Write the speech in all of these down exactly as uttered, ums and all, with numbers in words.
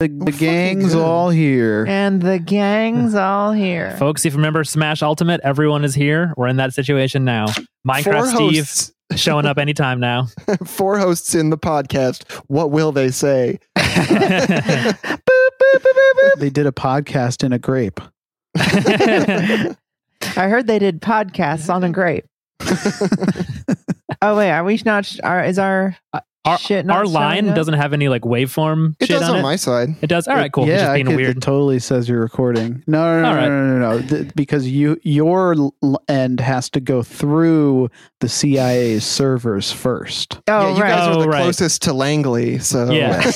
The, the gang's good. all here. And the gang's all here. Folks, if you remember Smash Ultimate, everyone is here. We're in that situation now. Minecraft Steve showing up anytime now. Four hosts in the podcast. What will they say? boop, boop, boop, boop, boop. They did a podcast in a grape. I heard they did podcasts on a grape. Oh, wait. Are we not... Are, is our... Uh, Our, shit our line up? doesn't have any like waveform it shit does on, on it. my side. It does. All right, cool. It, yeah, just being I could, weird. It totally says you're recording. No, no, no, right. no, no, no, no. The, because you your end has to go through the C I A's servers first. Oh, yeah, you right. guys are the oh, closest right. to Langley, so yeah,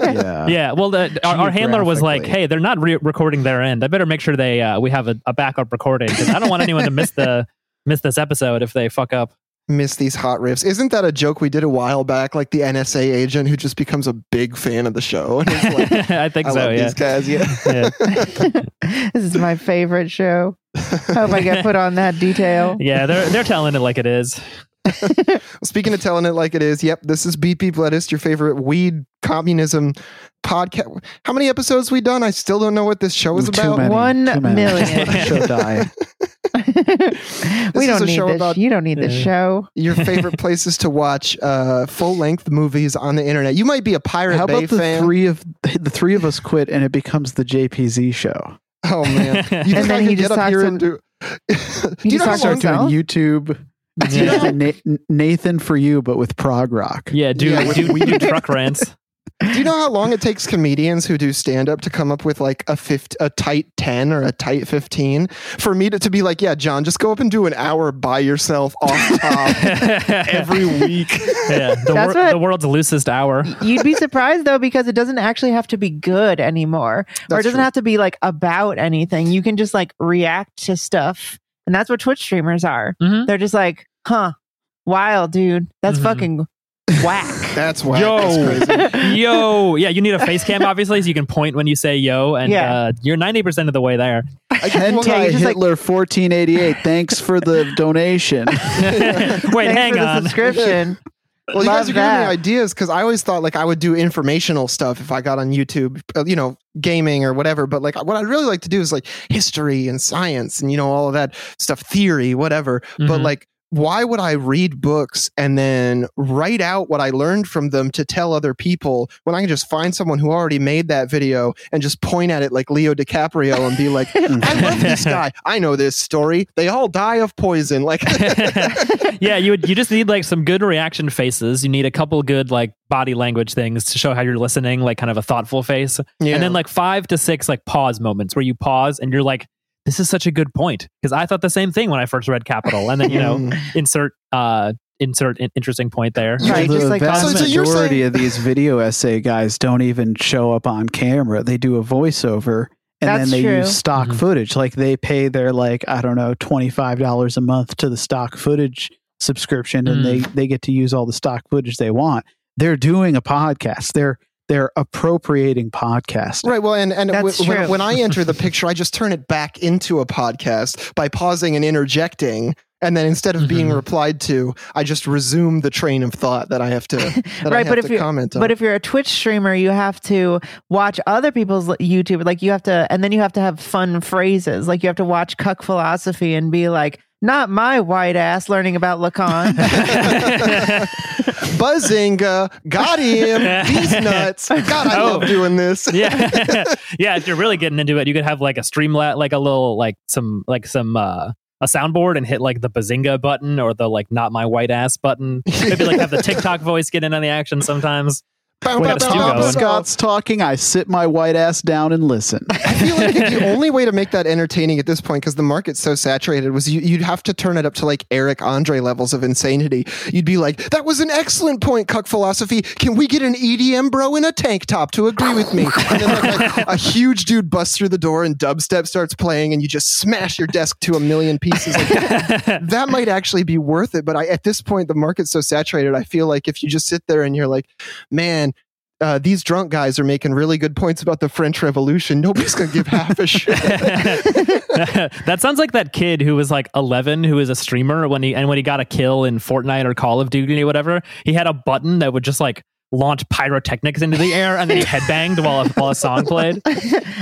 yeah. yeah. Well, the, our, our handler was like, "Hey, they're not re- recording their end. I better make sure they uh, we have a, a backup recording because I don't want anyone to miss the miss this episode if they fuck up." Miss these hot riffs. Isn't that a joke we did a while back? Like the N S A agent who just becomes a big fan of the show. And it's like, I think I so. Love yeah. These guys. Yeah. yeah. This is my favorite show. Hope I get put on that detail. Yeah, they're they're telling it like it is. Speaking of telling it like it is, yep, this is Beep Beep Lettuce, your favorite weed communism podcast. How many episodes we done? I still don't know what this show is Too about. Many. One million. Show die. we don't need this. About, you don't need this show. Your favorite places to watch uh, full-length movies on the internet. You might be a Pirate How Bay about the fan. Three of the three of us quit, and it becomes the J P Z show. Oh man! You and then he just talks to. Do you know start doing YouTube? Yeah. Nathan, Nathan for you, but with prog rock. Yeah, dude. Yeah. We, do, we do truck rants. Do you know how long it takes comedians who do stand-up to come up with like a fifty, a tight ten or a tight fifteen? For me to, to be like, yeah, John, just go up and do an hour by yourself off top every week. Yeah, the, That's wor- what, the world's loosest hour. You'd be surprised, though, because it doesn't actually have to be good anymore. That's or it doesn't true. have to be like about anything. You can just like react to stuff. And that's what Twitch streamers are. Mm-hmm. They're just like, huh, wild, dude. That's mm-hmm. fucking whack. That's whack. Yo. That's crazy. Yo. Yeah, you need a face cam, obviously, so you can point when you say yo. And yeah. uh, you're ninety percent of the way there. I can tie yeah, Hitler like, fourteen eighty-eight. Thanks for the donation. Wait, thanks hang for on. The subscription. Well, Love you guys are giving me ideas because I always thought like I would do informational stuff if I got on YouTube, you know, gaming or whatever. But like what I'd really like to do is like history and science and, you know, all of that stuff, theory, whatever. Mm-hmm. But like, why would I read books and then write out what I learned from them to tell other people when I can just find someone who already made that video and just point at it like Leo DiCaprio and be like, I love this guy. I know this story. They all die of poison. Like, yeah, you would, you just need like some good reaction faces. You need a couple good like body language things to show how you're listening, like kind of a thoughtful face. Yeah. And then like five to six like pause moments where you pause and you're like, this is such a good point because I thought the same thing when I first read Capital, and then you know, insert uh, insert in- interesting point there. Right, the just like vast so, so majority saying- of these video essay guys don't even show up on camera; they do a voiceover, and That's then they true. use stock mm-hmm. footage. Like they pay their like I don't know twenty five dollars a month to the stock footage subscription, mm-hmm. and they they get to use all the stock footage they want. They're doing a podcast. They're They're appropriating podcasts. Right. Well, and, and w- when, when I enter the picture, I just turn it back into a podcast by pausing and interjecting. And then instead of mm-hmm. being replied to, I just resume the train of thought that I have to, that right, I have but if to comment on. But if you're a Twitch streamer, you have to watch other people's YouTube. Like you have to, and then you have to have fun phrases. Like you have to watch Cuck Philosophy and be like, not my white ass learning about Lacan. Buzzinga, got him. These nuts. God, I oh. love doing this. yeah, yeah. If you're really getting into it, you could have like a streamlet, like a little, like some, like some, uh, a soundboard, and hit like the bazinga button or the like not my white ass button. Maybe like have the TikTok voice get in on the action sometimes. Bow, bow, bow, bow, Scott's talking. I sit my white ass down and listen. I feel like the only way to make that entertaining at this point, because the market's so saturated, was you, you'd have to turn it up to like Eric Andre levels of insanity. You'd be like, that was an excellent point, Cuck Philosophy. Can we get an E D M bro in a tank top to agree with me? And then like, like, a huge dude busts through the door and dubstep starts playing and you just smash your desk to a million pieces. Like, that might actually be worth it. But I, at this point, the market's so saturated. I feel like if you just sit there and you're like, man, Uh, these drunk guys are making really good points about the French Revolution. Nobody's going to give half a shit. That sounds like that kid who was like eleven, who is a streamer when he and when he got a kill in Fortnite or Call of Duty or whatever, he had a button that would just like launch pyrotechnics into the air and then he headbanged while, while a song played.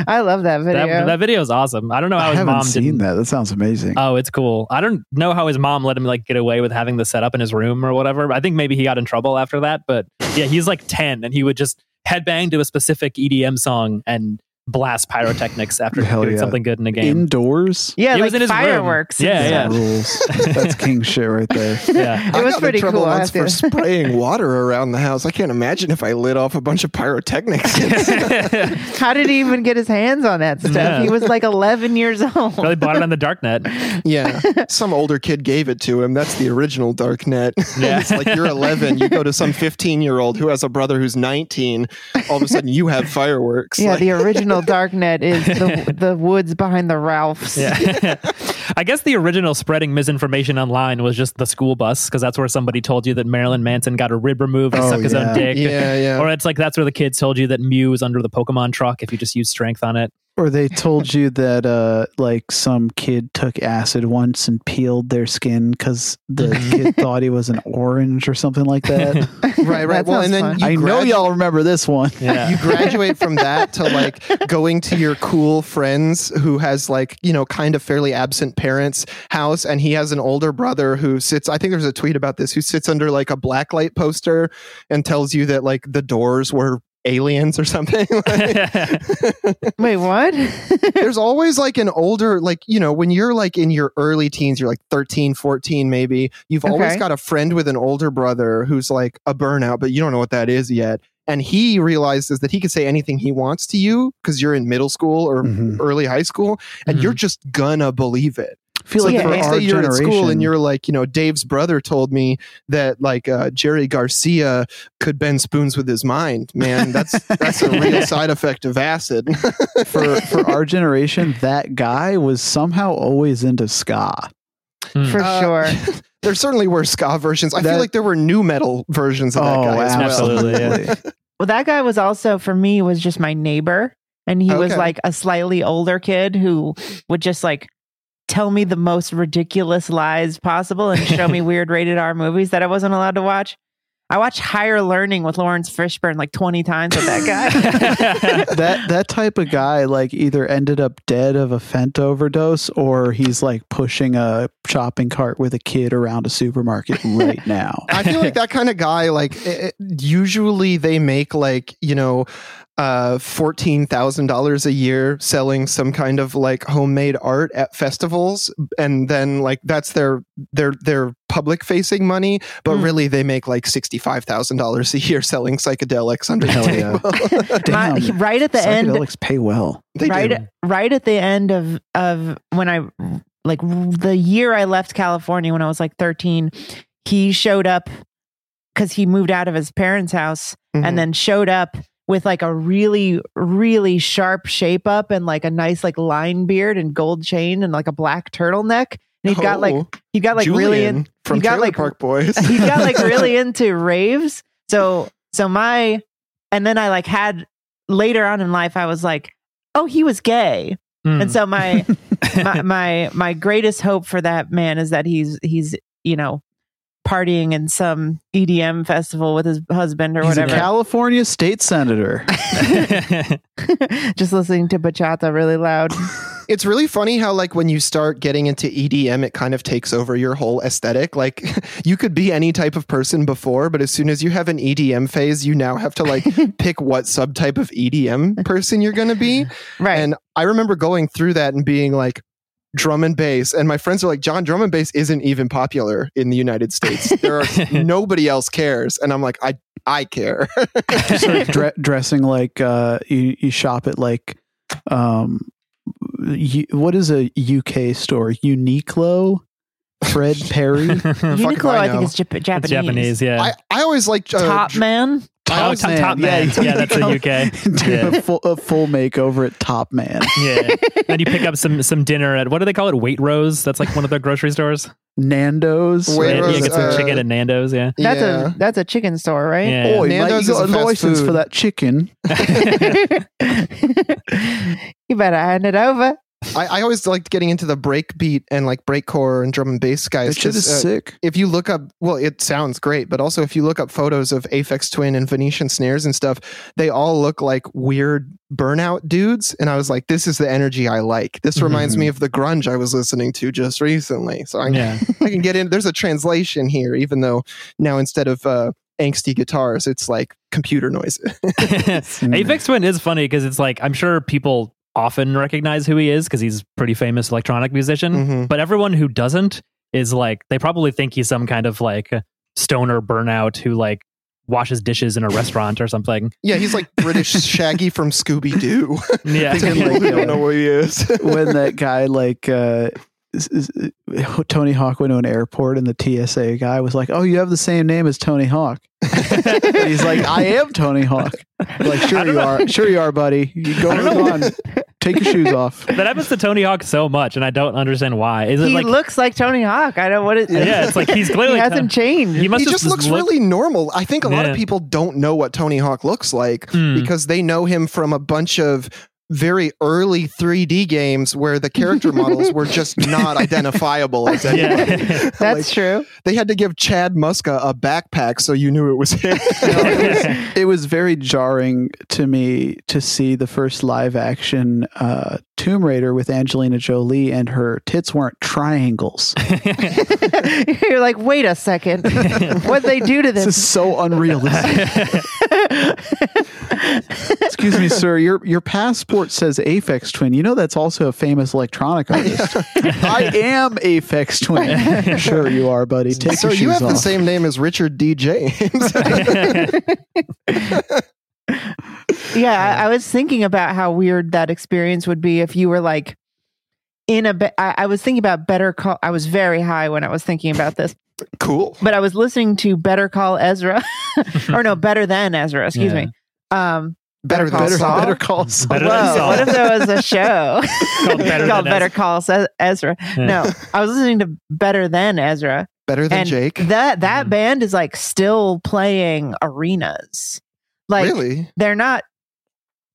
I love that video. That, that video is awesome. I don't know how I his haven't mom seen didn't, that. That sounds amazing. Oh, it's cool. I don't know how his mom let him like get away with having the setup in his room or whatever. I think maybe he got in trouble after that. But yeah, he's like ten and he would just headbang to a specific E D M song and blast pyrotechnics after Hell doing yeah. something good in a game. Indoors? Yeah, it like was in his fireworks. Room. Yeah, yeah. That rules. That's king shit right there. Yeah. It I was got pretty in trouble cool once for spraying water around the house. I can't imagine if I lit off a bunch of pyrotechnics. How did he even get his hands on that stuff? Yeah. He was like eleven years old. Probably bought it on the darknet. Yeah. Some older kid gave it to him. That's the original darknet. Yeah. It's like you're eleven, you go to some fifteen-year-old who has a brother who's nineteen, all of a sudden you have fireworks. Yeah, like, the original darknet is the, the woods behind the Ralphs. Yeah. I guess the original spreading misinformation online was just the school bus, because that's where somebody told you that Marilyn Manson got a rib removed and oh, suck yeah. his own dick. Yeah, yeah. Or it's like that's where the kids told you that Mew is under the Pokemon truck if you just use strength on it. Or they told you that uh, like some kid took acid once and peeled their skin because the kid thought he was an orange or something like that. Right, right. That well, and then you I gradu- know y'all remember this one. Yeah. You graduate from that to like going to your cool friends who has like, you know, kind of fairly absent parents' house, and he has an older brother who sits. I think there's a tweet about this, who sits under like a blacklight poster and tells you that like the Doors were aliens or something. Wait, what? There's always like an older, like, you know, when you're like in your early teens, you're like thirteen, fourteen maybe, you've okay. always got a friend with an older brother who's like a burnout, but you don't know what that is yet. And he realizes that he can say anything he wants to you because you're in middle school or mm-hmm. early high school, and mm-hmm. you're just gonna believe it. Feel so like yeah, the next day you're at school and you're like, you know, Dave's brother told me that like uh, Jerry Garcia could bend spoons with his mind. Man, that's that's a real side effect of acid. for for our generation, that guy was somehow always into ska. Mm. For uh, sure. There certainly were ska versions. I that, feel like there were nu metal versions of oh, that guy as well. Absolutely, yeah. Well, that guy was also, for me, was just my neighbor. And he okay. was like a slightly older kid who would just like tell me the most ridiculous lies possible and show me weird rated R movies that I wasn't allowed to watch. I watched Higher Learning with Lawrence Fishburne like twenty times with that guy. that that type of guy like either ended up dead of a fent overdose, or he's like pushing a shopping cart with a kid around a supermarket right now. I feel like that kind of guy, like it, it, usually they make like, you know, uh fourteen thousand dollars a year selling some kind of like homemade art at festivals, and then like that's their their their public facing money, but mm. really they make like sixty-five thousand dollars a year selling psychedelics under the table. Damn. Right at the psychedelics end psychedelics pay well. They right do. At, right at the end of of when I like the year I left California when I was like thirteen, he showed up cuz he moved out of his parents' house mm-hmm. and then showed up with like a really, really sharp shape up and like a nice like line beard and gold chain and like a black turtleneck. And he'd oh, got like, he got like Julian really in, from Trailer like, Park Boys. He got like really into raves. So, so my, and then I like had later on in life, I was like, oh, he was gay. Mm. And so my, my, my, my greatest hope for that man is that he's, he's, you know, partying in some E D M festival with his husband or He's whatever. A California state senator. Just listening to bachata really loud. It's really funny how like when you start getting into E D M, it kind of takes over your whole aesthetic. Like you could be any type of person before, but as soon as you have an E D M phase, you now have to like pick what subtype of E D M person you're going to be. Right. And I remember going through that and being like, drum and bass, and my friends are like, John, drum and bass isn't even popular in the United States. There are nobody else cares, and I'm like, I I care. Sort of dre- dressing like uh, you you shop at like um you, what is a U K store? Uniqlo. Fred Perry. Uniqlo, I, I think it's Jap- Japanese. It's Japanese, yeah. I, I always like uh, Top dr- Man. Oh, top, top Man. Yeah, yeah, that's the U K. Do yeah. a, full, a full makeover at Top Man. Yeah. Then you pick up some some dinner at, what do they call it? Waitrose? That's like one of their grocery stores. Nando's. Waitrose. Yeah, get some uh, chicken at Nando's, yeah. That's, yeah. A, that's a chicken store, right? Yeah. Oh, Nando's is a license food. For that chicken. You better hand it over. I, I always liked getting into the breakbeat and like breakcore and drum and bass guys. That shit is uh, sick. If you look up, well, it sounds great, but also if you look up photos of Aphex Twin and Venetian Snares and stuff, they all look like weird burnout dudes. And I was like, this is the energy I like. This mm-hmm. reminds me of the grunge I was listening to just recently. So I, yeah. I can get in. There's a translation here, even though now instead of uh, angsty guitars, it's like computer noise. Aphex Twin is funny because it's like, I'm sure people often recognize who he is because he's a pretty famous electronic musician, mm-hmm. but everyone who doesn't is like, they probably think he's some kind of like stoner burnout who like washes dishes in a restaurant or something. Yeah, he's like British Shaggy from Scooby-Doo. Yeah. Thinking, like, they don't know what he is. When that guy like uh is, is, Tony Hawk went to an airport and the T S A guy was like, oh, you have the same name as Tony Hawk. And he's like, I am Tony Hawk. I'm like, sure you know. are. Sure you are, buddy. You go on. Take your shoes off. That happens to Tony Hawk so much, and I don't understand why. Is it he like, looks like Tony Hawk. I don't know what it is. Yeah, it's like he's clearly... he hasn't changed. He, must he just, just looks look, really normal. I think a yeah. lot of people don't know what Tony Hawk looks like mm. because they know him from a bunch of very early three D games where the character models were just not identifiable as anybody. Yeah. That's like, true. They had to give Chad Muska a backpack so you knew it was him. You know, it, was, it was very jarring to me to see the first live action uh, Tomb Raider with Angelina Jolie, and her tits weren't triangles. You're like, wait a second. What'd they do to them? This is so unrealistic. Excuse me, sir. Your your passport says Aphex Twin. You know that's also a famous electronic artist. I am Aphex Twin. Sure you are, buddy. Take so your you shoes have off. The same name as Richard D. James. Yeah, I, I was thinking about how weird that experience would be if you were like in a. Be- I, I was thinking about Better Call. I was very high when I was thinking about this. Cool. But I was listening to Better Call Ezra, or no, Better Than Ezra. Excuse yeah. me. Um, Better, better, better, Saul? Better Call Saul. Better Whoa, Saul. What if there was a show called Better, called better Call Ezra? Yeah. No, I was listening to Better Than Ezra. Better Than and Jake. That that mm. band is like still playing arenas. Like really? They're not,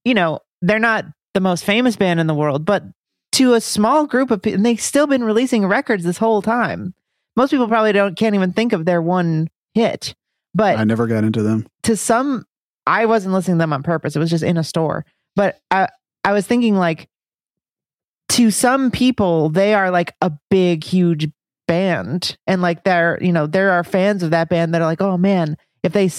you know, they're not the most famous band in the world, but to a small group of people, and they've still been releasing records this whole time. Most people probably don't can't even think of their one hit. But I never got into them. To some, I wasn't listening to them on purpose. It was just in a store. But I, I was thinking like, to some people, they are like a big, huge band, and like they're, you know, there are fans of that band that are like, oh man, if they,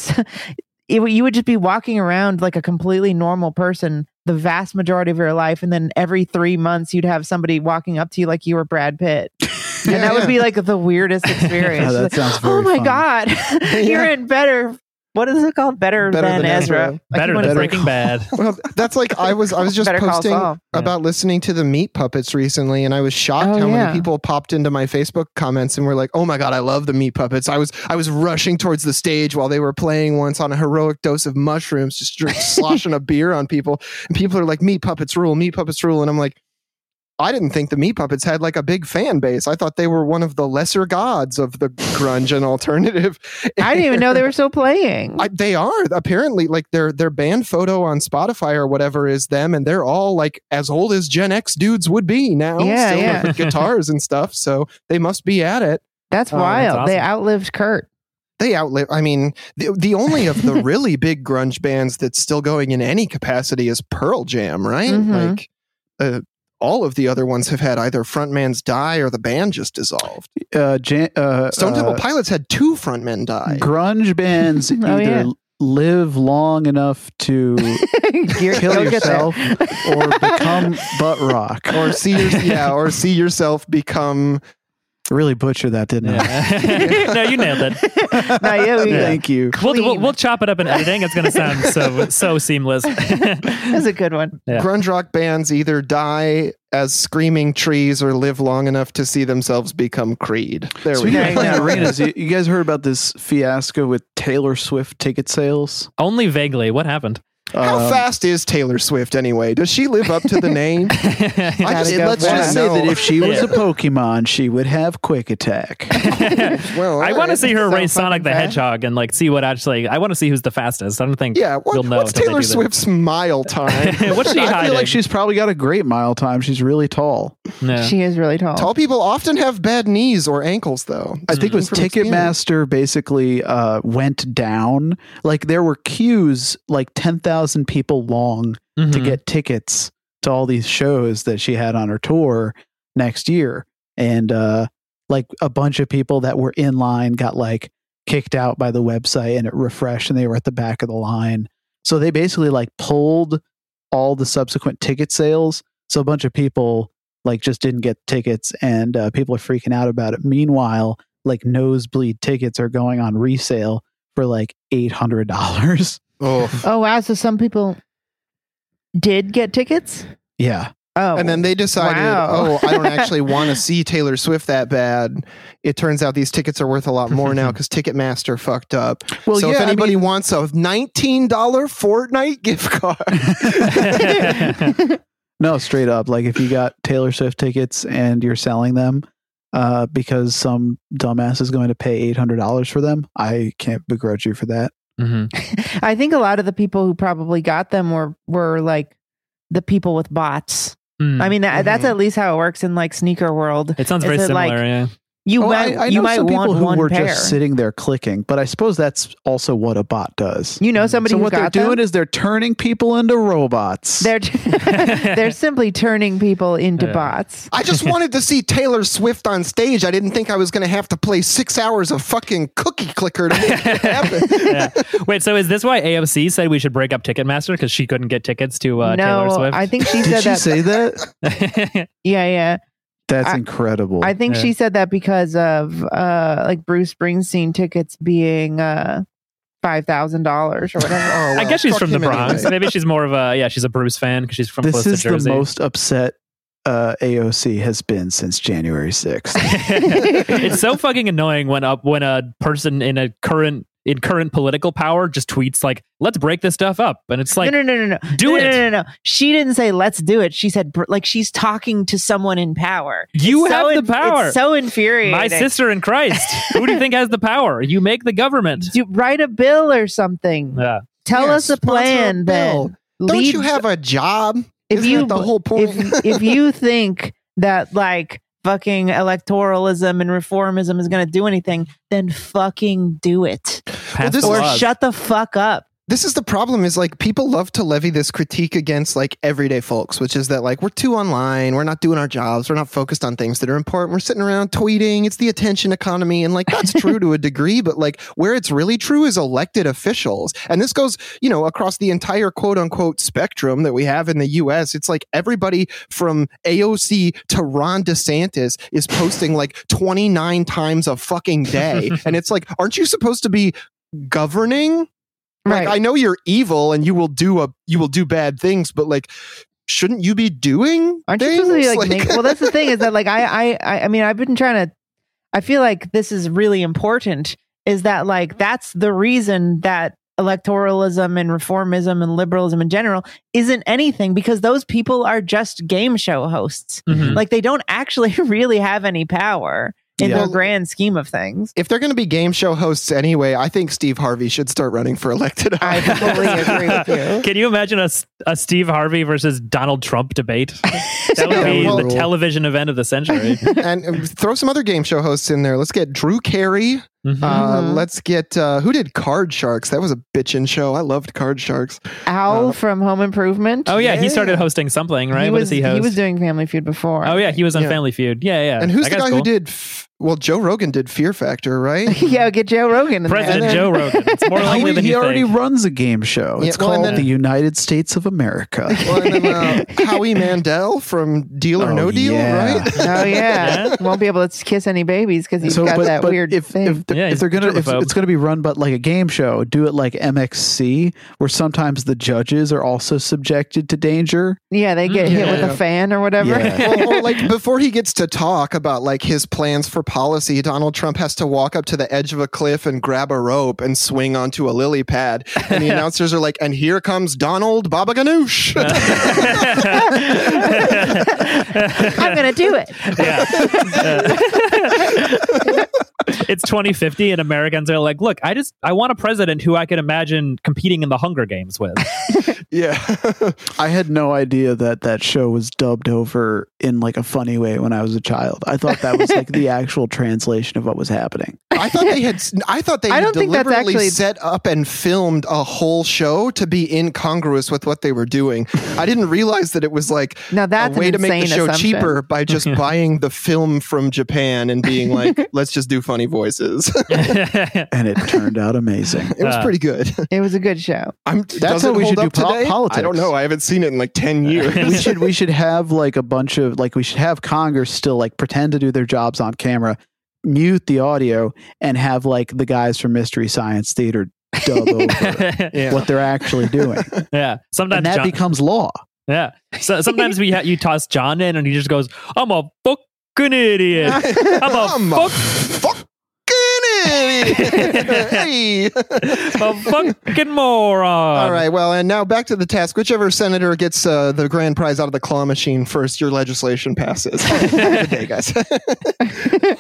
it, you would just be walking around like a completely normal person the vast majority of your life, and then every three months you'd have somebody walking up to you like you were Brad Pitt. And yeah, that yeah. would be like the weirdest experience. Oh, like, oh my fun. God, yeah. You're in better. What is it called? Better, better than, than Ezra. Ezra. Better than Breaking Bad. Well, that's like I was. I was just better posting about yeah. listening to the Meat Puppets recently, and I was shocked oh, how yeah. many people popped into my Facebook comments and were like, "Oh my God, I love the Meat Puppets." I was I was rushing towards the stage while they were playing once on a heroic dose of mushrooms, just drink, sloshing a beer on people, and people are like, "Meat Puppets rule, Meat Puppets rule," and I'm like, I didn't think the Meat Puppets had like a big fan base. I thought they were one of the lesser gods of the grunge and alternative. I didn't even know they were still playing. I, they are apparently like their their band photo on Spotify or whatever is them, and they're all like as old as Gen X dudes would be now, yeah, still yeah. with guitars and stuff. So they must be at it. That's um, wild. That's awesome. They outlived Kurt. They outlive. I mean, the, the only of the really big grunge bands that's still going in any capacity is Pearl Jam, right? Mm-hmm. Like. Uh, All of the other ones have had either frontmans die or the band just dissolved. Uh, Jan- uh, Stone Temple uh, Pilots had two frontmen die. Grunge bands oh, either yeah. live long enough to kill yourself or become butt rock, or see your- yeah, or see yourself become. Really butchered that, didn't yeah. I? No, you nailed it. No, yeah, we, yeah. Thank you. We'll, we'll we'll chop it up in editing. It's going to sound so so seamless. That's a good one. Yeah. Grunge rock bands either die as screaming trees or live long enough to see themselves become Creed. There so we go. Yeah, arenas. You, you guys heard about this fiasco with Taylor Swift ticket sales? Only vaguely. What happened? How um, fast is Taylor Swift anyway? Does she live up to the name? I just, let's just say that if she was a Pokemon, she would have Quick Attack. Well, I want to see her race Sonic the Hedgehog and like see what actually. I want to see who's the fastest. I don't think yeah, what, we'll know. What's Taylor Swift's mile time? What's she I hiding? I feel like she's probably got a great mile time. She's really tall. Yeah. She is really tall. Tall people often have bad knees or ankles, though. I mm-hmm. think it was Ticketmaster basically uh, went down. Like there were queues like ten thousand people long mm-hmm. to get tickets to all these shows that she had on her tour next year, and uh like a bunch of people that were in line got like kicked out by the website and it refreshed and they were at the back of the line, so they basically like pulled all the subsequent ticket sales, so a bunch of people like just didn't get tickets, and uh, people are freaking out about it. Meanwhile, like nosebleed tickets are going on resale for like eight hundred dollars. Oh. oh, wow. So some people did get tickets? Yeah. Oh. And then they decided, wow. oh, I don't actually want to see Taylor Swift that bad. It turns out these tickets are worth a lot more now because Ticketmaster fucked up. Well, so yeah, if anybody I mean, wants a nineteen dollars Fortnite gift card. No, straight up. Like if you got Taylor Swift tickets and you're selling them uh, because some dumbass is going to pay eight hundred dollars for them, I can't begrudge you for that. Mm-hmm. I think a lot of the people who probably got them were were like the people with bots. Mm. I mean, that, mm-hmm. that's at least how it works in like sneaker world. It sounds very it similar. Like, yeah. You oh, might I, I you might want who one were pair. Just sitting there clicking, but I suppose that's also what a bot does. You know, somebody. So who what got they're them? Doing is they're turning people into robots. They're t- they're simply turning people into yeah. bots. I just wanted to see Taylor Swift on stage. I didn't think I was going to have to play six hours of fucking cookie clicker to make it happen. yeah. Wait, so is this why A M C said we should break up Ticketmaster because she couldn't get tickets to uh, no, Taylor Swift? I think she said Did that. She say that? yeah, yeah. That's incredible. I, I think yeah. she said that because of uh, like Bruce Springsteen tickets being uh, five thousand dollars or whatever. Oh, well, I guess she's from the Bronx. Anyway. Maybe she's more of a, yeah, she's a Bruce fan because she's from this close to Jersey. This is the most upset uh, A O C has been since January sixth. It's so fucking annoying when up when a person in a current in current political power just tweets like, let's break this stuff up. And it's like, no, no, no, no, no. do no, it. No, no, no, no. She didn't say, let's do it. She said, like, she's talking to someone in power. You it's have so in- the power. It's so infuriating. My sister in Christ. Who do you think has the power? You make the government. Do, write a bill or something. Yeah. Tell yeah, us a plan. A then. Don't Lead you have a job? If Isn't you, the whole point? If, if you think that, like, fucking electoralism and reformism is going to do anything, then fucking do it. Well, this, or shut the fuck up. This is the problem, is like people love to levy this critique against like everyday folks, which is that like we're too online, we're not doing our jobs, we're not focused on things that are important, we're sitting around tweeting, it's the attention economy, and like that's true to a degree, but like where it's really true is elected officials. And this goes, you know, across the entire quote unquote spectrum that we have in the U S. It's like everybody from A O C to Ron DeSantis is posting like twenty-nine times a fucking day. And it's like, aren't you supposed to be governing? Like, right. I know you're evil and you will do a you will do bad things, but like, shouldn't you be doing? Aren't things? You supposed to be like? Like well, that's the thing is that like I I I mean I've been trying to. I feel like this is really important. Is that like that's the reason that electoralism and reformism and liberalism in general isn't anything, because those people are just game show hosts. Mm-hmm. Like they don't actually really have any power. In yeah. their grand scheme of things. If they're going to be game show hosts anyway, I think Steve Harvey should start running for elected. I totally agree with you. Can you imagine a, a Steve Harvey versus Donald Trump debate? That would be well, the television event of the century. And, and throw some other game show hosts in there. Let's get Drew Carey. Mm-hmm. Uh, let's get, uh, who did Card Sharks? That was a bitchin' show. I loved Card Sharks. Al uh, from Home Improvement. Oh, yeah, yeah. He started hosting something, right? He what was, does he host? He was doing Family Feud before. Oh, yeah. He was on yeah. Family Feud. Yeah, yeah. And who's that the guy cool. who did... F- Well, Joe Rogan did Fear Factor, right? yeah, get Joe Rogan. In President there. Joe Rogan. It's more likely than he you already think. Runs a game show. It's yeah, well, called then, The United States of America. Well, and then, uh, Howie Mandel from Deal or oh, No Deal, yeah. right? Oh yeah. yeah, won't be able to kiss any babies because he's so, got but, that but weird if, thing. If, if, yeah, if they're gonna, if it's gonna be run, but like a game show, do it like M X C, where sometimes the judges are also subjected to danger. Yeah, they get yeah. hit with a fan or whatever. Yeah. well, well, like before he gets to talk about like his plans for policy, Donald Trump has to walk up to the edge of a cliff and grab a rope and swing onto a lily pad. And the announcers are like, and here comes Donald Baba Ganoush. I'm going to do it. Yeah. It's twenty fifty and Americans are like, look, I just, I want a president who I can imagine competing in the Hunger Games with. Yeah. I had no idea that that show was dubbed over in like a funny way when I was a child. I thought that was like the actual translation of what was happening. I thought they had, I thought they I had deliberately actually... set up and filmed a whole show to be incongruous with what they were doing. I didn't realize that it was like now that's a way to make the show assumption. Cheaper by just yeah. buying the film from Japan and being like, let's just do funny voices. And it turned out amazing. It was uh, pretty good. It was a good show. I'm, that's what we should do today? Politics. I don't know. I haven't seen it in like ten years. we should we should have like a bunch of like we should have Congress still like pretend to do their jobs on camera, mute the audio, and have like the guys from Mystery Science Theater dub over yeah. what they're actually doing. Yeah. Sometimes and that John, becomes law. Yeah. So sometimes we ha- you toss John in and he just goes, I'm a fucking idiot. I'm a, I'm fuck- a fuck. Hey. A fucking moron. All right, well, and now back to the task. Whichever senator gets uh, the grand prize out of the claw machine first, your legislation passes. Good day, guys.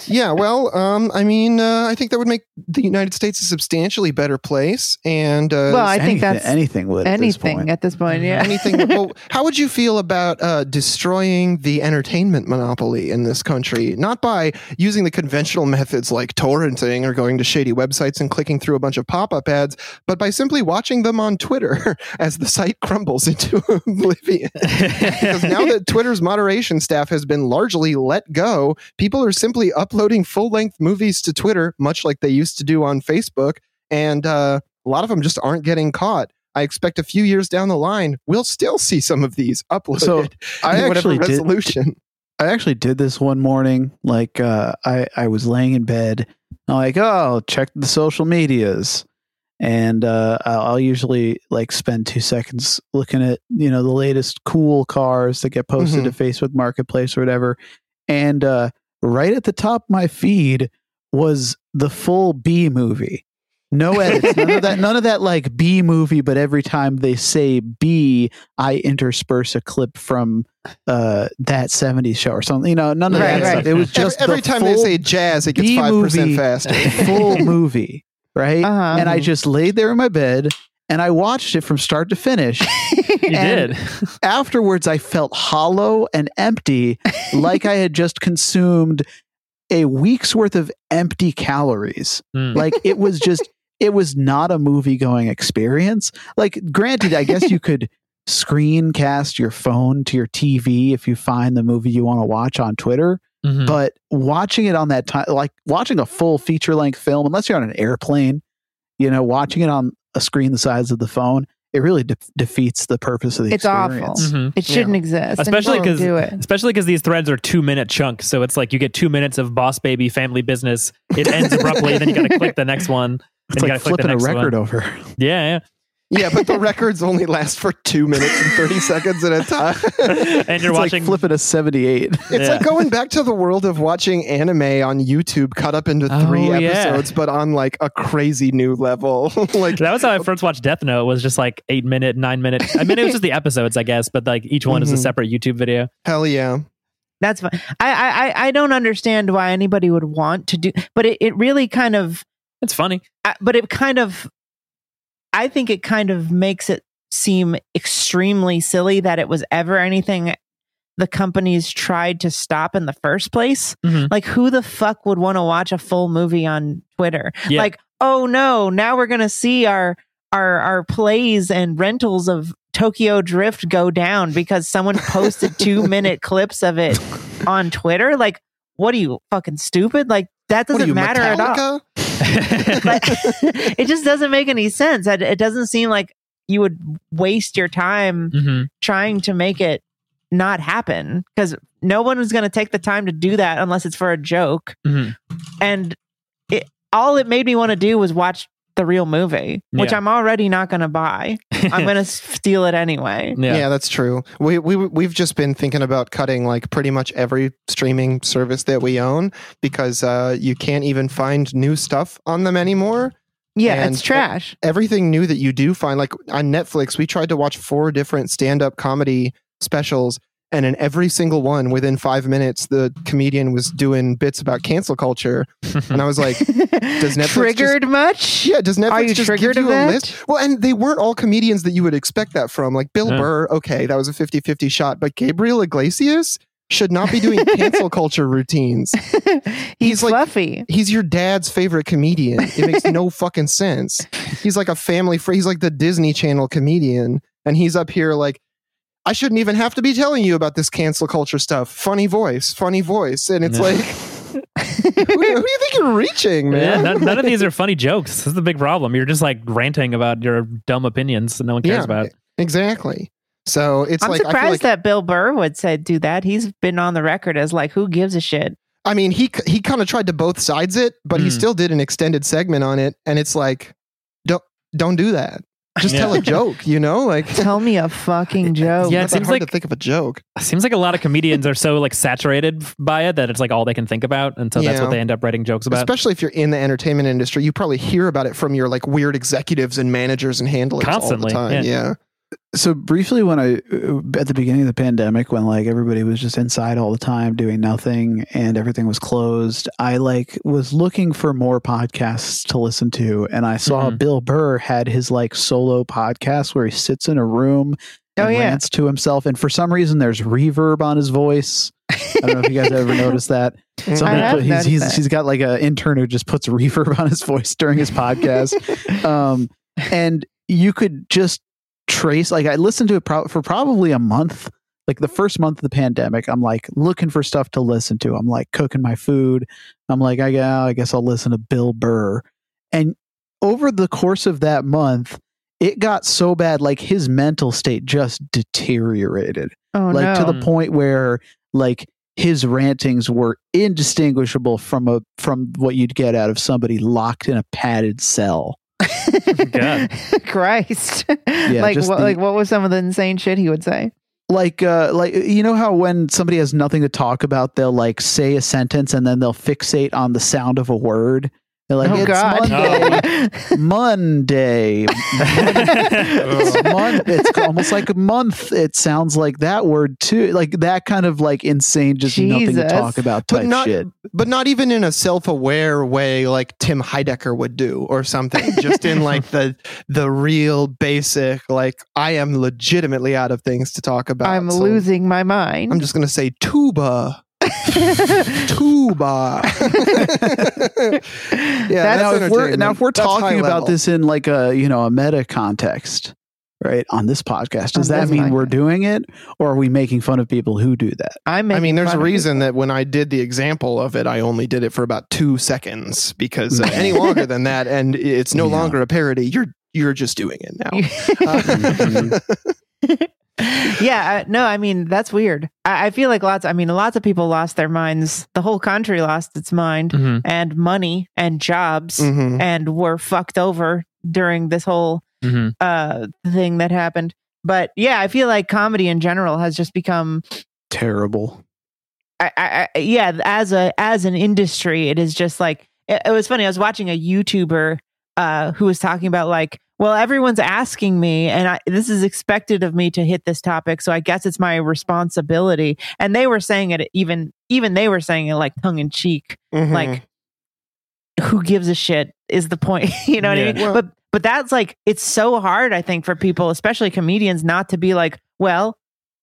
Yeah, well, um, I mean, uh, I think that would make the United States a substantially better place. And uh, well, I anything, think that's anything would anything at this point. At this point, yeah. Anything. Well, how would you feel about uh, destroying the entertainment monopoly in this country? Not by using the conventional methods like torrenting or going to shady websites and clicking through a bunch of pop-up ads, but by simply watching them on Twitter as the site crumbles into oblivion. Because now that Twitter's moderation staff has been largely let go, people are simply uploading full-length movies to Twitter, much like they used to do on Facebook, and uh, a lot of them just aren't getting caught. I expect a few years down the line, we'll still see some of these uploaded so I in whatever resolution. Did, I actually did this one morning. Like uh, I, I was laying in bed. I'm like, oh, check the social medias. And uh, I'll usually like spend two seconds looking at, you know, the latest cool cars that get posted mm-hmm. to Facebook Marketplace or whatever. And uh, right at the top of my feed was the full B movie. No edits. none of that, none of that like B movie, but every time they say B, I intersperse a clip from uh that seventies show or something, you know, none of right, that right. stuff. It was just every, every time they say jazz it gets five percent faster. Full movie, right? Uh-huh. And I just laid there in my bed and I watched it from start to finish. You and did afterwards I felt hollow and empty, like I had just consumed a week's worth of empty calories. Mm. Like it was just it was not a movie going experience. Like granted, I guess you could screencast your phone to your T V if you find the movie you want to watch on Twitter, mm-hmm. but watching it on that time, like watching a full feature-length film, unless you're on an airplane, you know, watching it on a screen the size of the phone, it really de- defeats the purpose of the it's experience. It's awful. Mm-hmm. It shouldn't yeah. exist. Especially because especially because these threads are two-minute chunks, so it's like you get two minutes of Boss Baby Family Business, it ends abruptly, and then you got to click the next one. It's like flipping a record one. Over. Yeah, yeah. Yeah, but the records only last for two minutes and thirty seconds at a time. And you're it's watching like flipping a seventy-eight. It's yeah. like going back to the world of watching anime on YouTube, cut up into oh, three episodes, yeah. but on like a crazy new level. Like that was how I first watched Death Note. Was just like eight minute, nine minute. I mean, it was just the episodes, I guess, but like each one mm-hmm. is a separate YouTube video. Hell yeah. That's fun. I I I don't understand why anybody would want to do, but it, it really kind of it's funny. I, but it kind of. I think it kind of makes it seem extremely silly that it was ever anything the companies tried to stop in the first place. Mm-hmm. Like, who the fuck would want to watch a full movie on Twitter? Yeah. Like, oh no, now we're going to see our, our, our plays and rentals of Tokyo Drift go down because someone posted two minute clips of it on Twitter. Like, what are you, fucking stupid? Like, that doesn't what are you, matter Metallica? At all. But it just doesn't make any sense. It doesn't seem like you would waste your time mm-hmm. trying to make it not happen, because no one was going to take the time to do that unless it's for a joke. Mm-hmm. And it, all it made me want to do was watch the real movie, yeah. which I'm already not going to buy. I'm going to steal it anyway. Yeah. yeah, that's true. We we we've just been thinking about cutting like pretty much every streaming service that we own because uh, you can't even find new stuff on them anymore. Yeah, and it's trash. Everything new that you do find, like on Netflix, we tried to watch four different stand-up comedy specials, and in every single one, within five minutes, the comedian was doing bits about cancel culture, and I was like, "Does Netflix triggered just, much? Yeah, does Netflix Are you just give you a list?" Well, and they weren't all comedians that you would expect that from. Like Bill yeah. Burr, okay, that was a fifty-fifty shot, but Gabriel Iglesias should not be doing cancel culture routines. He's, he's like, fluffy. He's your dad's favorite comedian. It makes no fucking sense. He's like a family friend. He's like the Disney Channel comedian. And he's up here like, I shouldn't even have to be telling you about this cancel culture stuff. Funny voice, funny voice. And it's yeah. like, who, who do you think you're reaching, man? Yeah, none, none of these are funny jokes. This is the big problem. You're just like ranting about your dumb opinions that no one cares yeah, about. Exactly. So it's I'm like, surprised I feel like, that Bill Burr would say do that. He's been on the record as like, who gives a shit? I mean, he he kind of tried to both sides it, but mm. he still did an extended segment on it, and it's like, don't don't do that. Just yeah. tell a joke, you know? Like, tell me a fucking joke. Yeah, it seems hard like to think of a joke. It seems like a lot of comedians are so like saturated by it that it's like all they can think about, and so yeah. that's what they end up writing jokes about. Especially if you're in the entertainment industry, you probably hear about it from your like weird executives and managers and handlers constantly all the time. Yeah. yeah. So briefly, when I, at the beginning of the pandemic, when like everybody was just inside all the time doing nothing and everything was closed, I like was looking for more podcasts to listen to. And I saw mm-hmm. Bill Burr had his like solo podcast where he sits in a room and oh, yeah. rants to himself. And for some reason, there's reverb on his voice. I don't know if you guys ever noticed that. Somebody, he's, he's, he's got like an intern who just puts reverb on his voice during his podcast. um, and you could just trace, like I listened to it pro- for probably a month, like the first month of the pandemic. I'm like looking for stuff to listen to. I'm like cooking my food. I'm like, I, I guess I'll listen to Bill Burr. And over the course of that month, it got so bad, like his mental state just deteriorated. Oh, like no. to the point where like his rantings were indistinguishable from a from what you'd get out of somebody locked in a padded cell. God. Christ. Yeah, like what the, like what was some of the insane shit he would say? Like uh like you know how when somebody has nothing to talk about, they'll like say a sentence and then they'll fixate on the sound of a word. They're like, oh, it's God. Monday. Oh. Monday. It's, mon- it's almost like a month. It sounds like that word too. Like that kind of like insane, just Jesus. Nothing to talk about type but not, shit. But not even in a self-aware way like Tim Heidecker would do or something. Just in like the the real basic, like I am legitimately out of things to talk about. I'm so losing my mind. I'm just going to say tuba. Tuba. Yeah, now if, we're, now if we're that's talking about this in like a you know a meta context, right, on this podcast, does on that mean we're doing it, or are we making fun of people who do that? I mean, there's a reason that when I did the example of it, I only did it for about two seconds because uh, any longer than that, and it's no yeah. longer a parody. You're you're just doing it now. uh, mm-hmm. Yeah, uh, no, I mean, that's weird. I, I feel like lots, I mean, lots of people lost their minds. The whole country lost its mind mm-hmm. and money and jobs mm-hmm. and were fucked over during this whole mm-hmm. uh, thing that happened. But yeah, I feel like comedy in general has just become terrible. I, I, I, yeah, as a as an industry, it is just like, it, it was funny. I was watching a YouTuber uh, who was talking about like, well, everyone's asking me, and I, this is expected of me to hit this topic, so I guess it's my responsibility. And they were saying it even, even they were saying it like tongue in cheek, mm-hmm. like, who gives a shit is the point, you know what yeah. I mean? Well, but, but that's like, it's so hard, I think, for people, especially comedians, not to be like, well,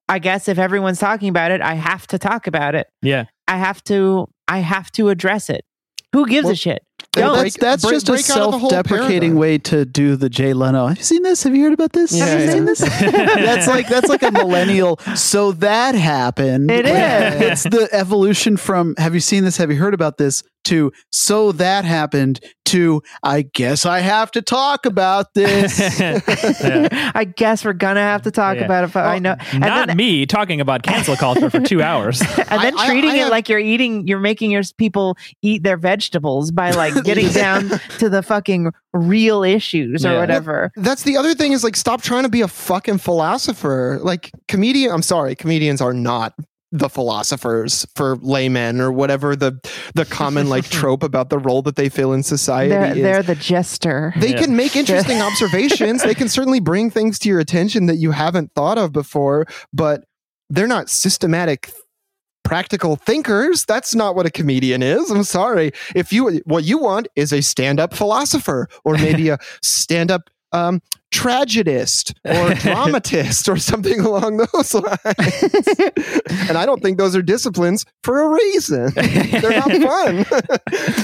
I guess if everyone's talking about it, I have to talk about it. Yeah. I have to, I have to address it. Who gives well, a shit? No, break, that's that's break, just break a self-deprecating way to do the Jay Leno. Have you seen this? Have you heard about this? Yeah, have you yeah. seen this? That's like that's like a millennial. So that happened. It is. It's the evolution from have you seen this? Have you heard about this? to so that happened to I guess I have to talk about this. Yeah. I guess we're gonna have to talk yeah. about it. Well, I know. And not then, me talking about cancel culture for two hours, and then I, treating I, I it have, like you're eating. You're making your people eat their vegetables by like getting down to the fucking real issues or yeah. whatever. Well, that's the other thing is like stop trying to be a fucking philosopher. Like comedian. I'm sorry, comedians are not the philosophers for laymen or whatever the the common like trope about the role that they fill in society they're, is. They're the jester. They yeah. can make interesting observations. They can certainly bring things to your attention that you haven't thought of before, but they're not systematic practical thinkers. That's not what a comedian is. I'm sorry. If you what you want is a stand-up philosopher or maybe a stand-up um tragedist or dramatist or something along those lines. And I don't think those are disciplines for a reason. They're not fun.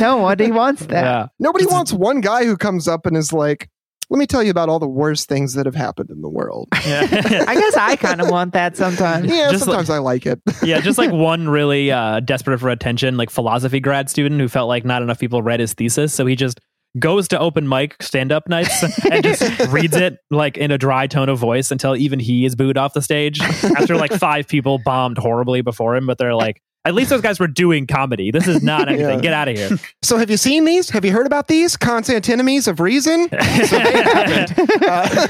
Nobody wants that. Yeah. Nobody wants one guy who comes up and is like, let me tell you about all the worst things that have happened in the world. Yeah. I guess I kind of want that sometimes. Yeah, just sometimes like, I like it. Yeah, just like one really uh, desperate for attention, like philosophy grad student who felt like not enough people read his thesis. So he just goes to open mic stand-up nights and just reads it like in a dry tone of voice until even he is booed off the stage after like five people bombed horribly before him, but they're like, at least those guys were doing comedy. This is not anything. Yeah. Get out of here. So have you seen these? Have you heard about these? Constant enemies of reason? So they happened. Uh,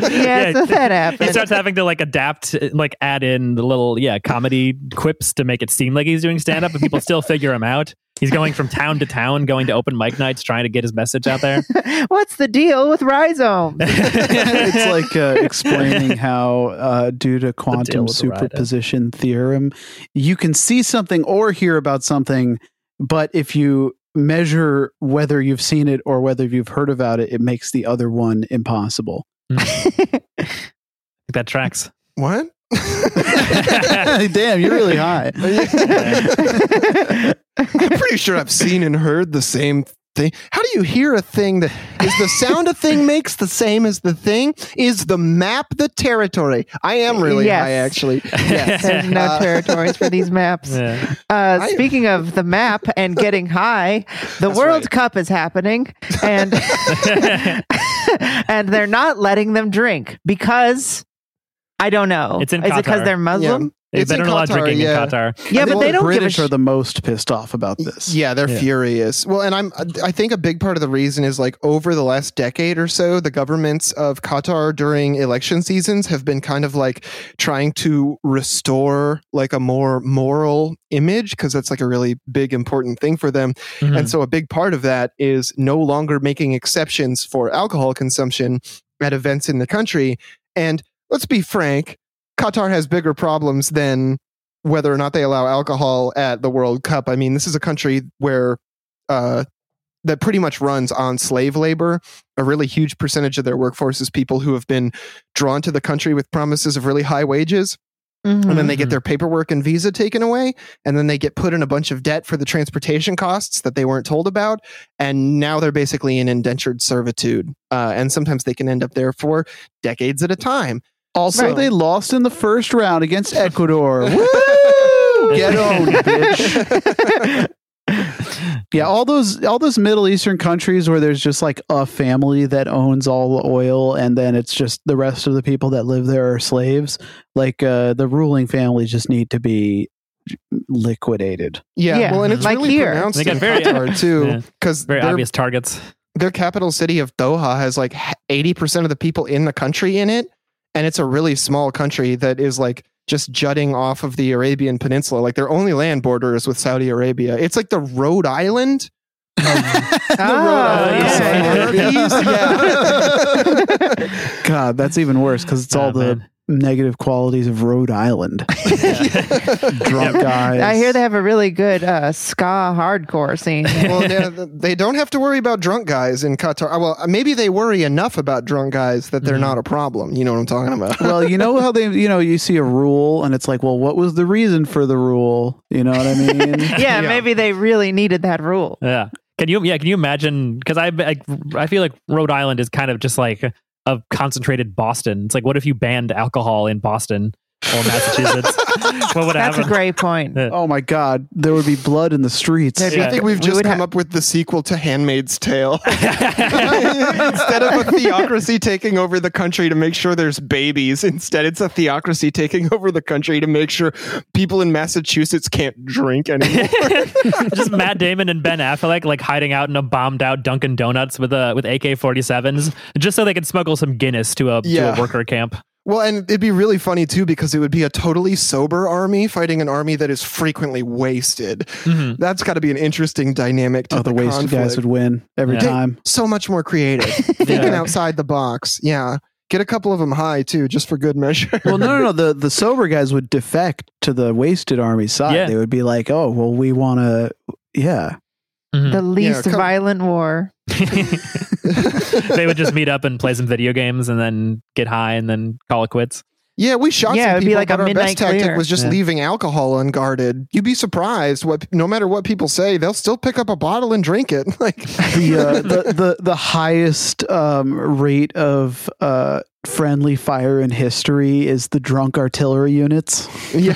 yeah, yeah, so that happened. He starts having to like adapt, like add in the little, yeah, comedy quips to make it seem like he's doing stand-up, but people still figure him out. He's going from town to town, going to open mic nights, trying to get his message out there. What's the deal with rhizomes? It's like uh, explaining how, uh, due to quantum superposition theorem, you can see something or hear about something, but if you measure whether you've seen it or whether you've heard about it, it makes the other one impossible. That tracks. What? Damn, you're really high. I'm pretty sure I've seen and heard the same thing. How do you hear a thing that is the sound a thing makes the same as the thing? Is the map the territory? I am really yes. high, actually. Yes. There's no uh, territories for these maps. Yeah. Uh, I, speaking of the map and getting high, the World right. Cup is happening, and and they're not letting them drink because I don't know. It's in Qatar. Is it because they're Muslim? Yeah. They better not allow drinking yeah. in Qatar. Yeah, but they don't. The British give a sh- are the most pissed off about this. Yeah, they're yeah. furious. Well, and I'm. I think a big part of the reason is like over the last decade or so, the governments of Qatar during election seasons have been kind of like trying to restore like a more moral image because that's like a really big important thing for them. Mm-hmm. And so a big part of that is no longer making exceptions for alcohol consumption at events in the country. And let's be frank. Qatar has bigger problems than whether or not they allow alcohol at the World Cup. I mean, this is a country where uh, that pretty much runs on slave labor. A really huge percentage of their workforce is people who have been drawn to the country with promises of really high wages. Mm-hmm. And then they get their paperwork and visa taken away. And then they get put in a bunch of debt for the transportation costs that they weren't told about. And now they're basically in indentured servitude. Uh, and sometimes they can end up there for decades at a time. Also, right. They lost in the first round against Ecuador. Woo! Get on, bitch. Yeah, all those all those Middle Eastern countries where there's just like a family that owns all the oil, and then it's just the rest of the people that live there are slaves. Like uh, the ruling families just need to be liquidated. Yeah, yeah. Well, and it's like really here. Pronounced they got in very Qatar too, because yeah. very obvious targets. Their capital city of Doha has like eighty percent of the people in the country in it. And it's a really small country that is like just jutting off of the Arabian Peninsula. Like their only land border is with Saudi Arabia. It's like the Rhode Island. Um, the oh, Rhode Island yeah. yeah. yeah. God, that's even worse because it's oh, all the man. Negative qualities of Rhode Island. Drunk guys. I hear they have a really good uh, ska hardcore scene. Well, yeah, they don't have to worry about drunk guys in Qatar. Well, maybe they worry enough about drunk guys that they're mm-hmm. not a problem. You know what I'm talking about? Well, you know how they, you know, you see a rule and it's like, well, what was the reason for the rule? You know what I mean? yeah, yeah, maybe they really needed that rule. Yeah. Can you, yeah, can you imagine? Because I, I, I feel like Rhode Island is kind of just like, of concentrated Boston. It's like, what if you banned alcohol in Boston? or Massachusetts. Well, what That's happened? A great point. Oh my God, there would be blood in the streets. Yeah. I think we've just we come ha- up with the sequel to Handmaid's Tale. Instead of a theocracy taking over the country to make sure there's babies, instead it's a theocracy taking over the country to make sure people in Massachusetts can't drink anymore. Just Matt Damon and Ben Affleck like hiding out in a bombed out Dunkin' Donuts with a with A K forty-sevens just so they could smuggle some Guinness to a, yeah. to a worker camp. Well, and it'd be really funny, too, because it would be a totally sober army fighting an army that is frequently wasted. Mm-hmm. That's got to be an interesting dynamic to oh, the, the wasted conflict. Guys would win every yeah. time. So much more creative. yeah. Thinking outside the box. Yeah. Get a couple of them high, too, just for good measure. Well, no, no, no. The, the sober guys would defect to the wasted army side. Yeah. They would be like, oh, well, we want to... Yeah. Mm-hmm. The least yeah, violent war. They would just meet up and play some video games and then get high and then call it quits. Yeah, we shot yeah, some people, be like but our best clear. tactic was just yeah. leaving alcohol unguarded. You'd be surprised. What, no matter what people say, they'll still pick up a bottle and drink it. Like the, uh, the, the, the highest um, rate of uh, friendly fire in history is the drunk artillery units. Yeah.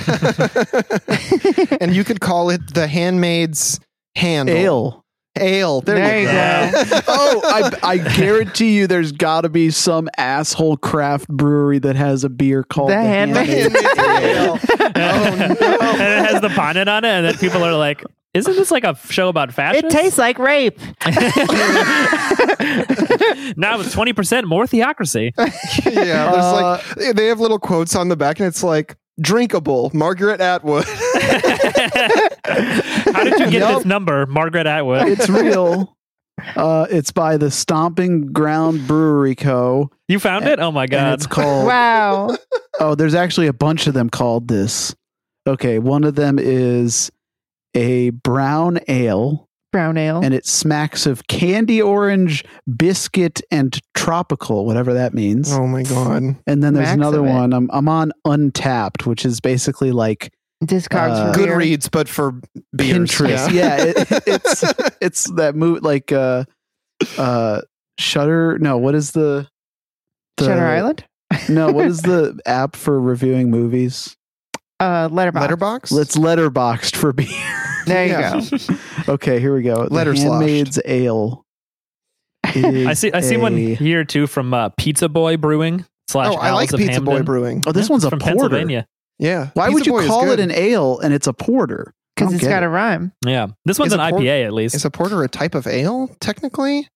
And you could call it the Handmaid's Handle. Ale. Ale. There, there you go. go. Oh, I, I guarantee you there's got to be some asshole craft brewery that has a beer called the, the Handmaid's Ale. Oh, no. And it has the bonnet on it, and then people are like, isn't this like a show about fashion? It tastes like rape. Now it's twenty percent more theocracy. Yeah, uh, there's like, they have little quotes on the back, and it's like, drinkable, Margaret Atwood. How did you get yep. this number, Margaret Atwood? It's real. Uh, it's by the Stomping Ground Brewery Co. You found and, it? Oh my God. It's called. Wow. Oh, there's actually a bunch of them called this. Okay. One of them is a brown ale. Brown ale. And it smacks of candy orange, biscuit, and tropical, whatever that means. Oh my God. And then there's Max another one. I'm, I'm on Untapped, which is basically like Discogs uh, for Goodreads, beer. But for beers. Pinterest. Yeah, yeah it, it's it's that move like uh, uh, Shutter. No, what is the, the Shutter Island? No, what is the app for reviewing movies? Uh, Letterboxd. Letterboxd. It's Letterboxd for beer. There you yeah. go. Okay, here we go. Handmaid's Ale. I see. I a... see one here too from uh, Pizza Boy Brewing. Slash oh, I like Pizza Hamden. Boy Brewing. Oh, this yeah, one's a from porter. Pennsylvania. Yeah. Why Pizza would you Boy call it an ale and it's a porter? Because it's got it. a rhyme. Yeah. This one's is an por- I P A at least. Is a porter a type of ale, technically?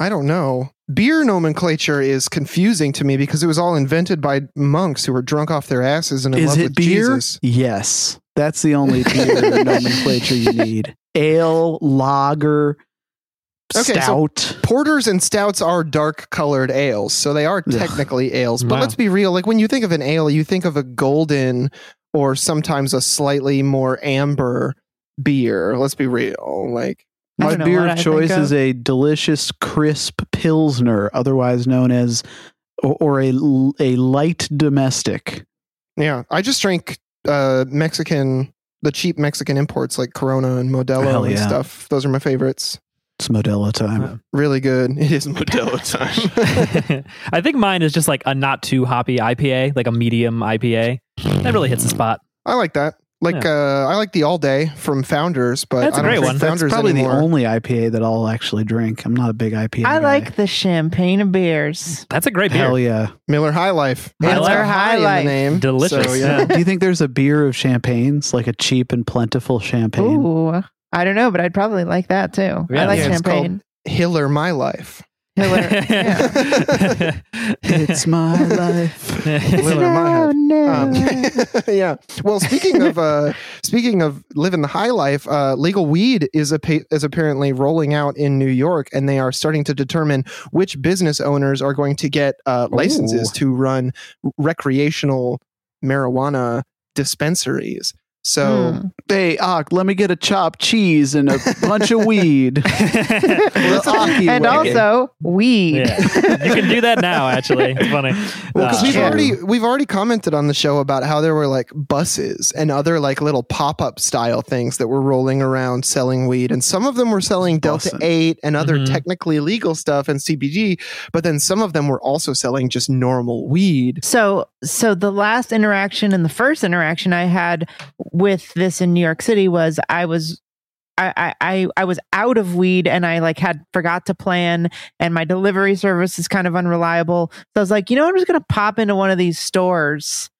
I don't know. Beer nomenclature is confusing to me because it was all invented by monks who were drunk off their asses and in is love it with beer? Jesus. Yes. That's the only beer nomenclature you need. Ale, lager, okay, stout. So porters and stouts are dark colored ales, so they are technically Ugh. ales. But wow. let's be real, like when you think of an ale, you think of a golden or sometimes a slightly more amber beer. Let's be real. Like my beer of choice is a delicious crisp pilsner, otherwise known as or, or a a light domestic. Yeah, I just drink uh, Mexican the cheap Mexican imports like Corona and Modelo Hell and yeah. stuff. Those are my favorites. It's Modelo time. Uh, really good. It is Modelo time. I think mine is just like a not too hoppy I P A, like a medium I P A. That really hits the spot. I like that. Like yeah. uh, I like the All Day from Founders, but that's I don't a great one. Founders That's probably anymore. The only I P A that I'll actually drink. I'm not a big I P A. I guy. Like the champagne of beers. That's a great beer. Hell yeah, Miller High Life. Miller yeah, High, High Life. In the name. Delicious. So, yeah. Do you think there's a beer of champagnes, like a cheap and plentiful champagne? Ooh. I don't know, but I'd probably like that too. Yeah. I like yeah, champagne. It's called Hiller My Life. Hiller. Yeah. It's my life. Hiller no, My Life. No. Um, yeah. Well, speaking of uh, speaking of living the high life, uh, legal weed is a pa- is apparently rolling out in New York, and they are starting to determine which business owners are going to get uh, licenses Ooh. to run recreational marijuana dispensaries. So, mm. hey, Ock, let me get a chopped cheese and a bunch of weed. And way. also weed. Yeah. You can do that now, actually. It's funny. Well, because uh, we've, already, we've already commented on the show about how there were like buses and other like little pop-up style things that were rolling around selling weed. And some of them were selling Delta awesome. eight and other mm-hmm. technically legal stuff and C B D. But then some of them were also selling just normal weed. So, so the last interaction and the first interaction I had with this in New York City was I was I, I I was out of weed and I like had forgot to plan and my delivery service is kind of unreliable. So I was like, you know, I'm just gonna pop into one of these stores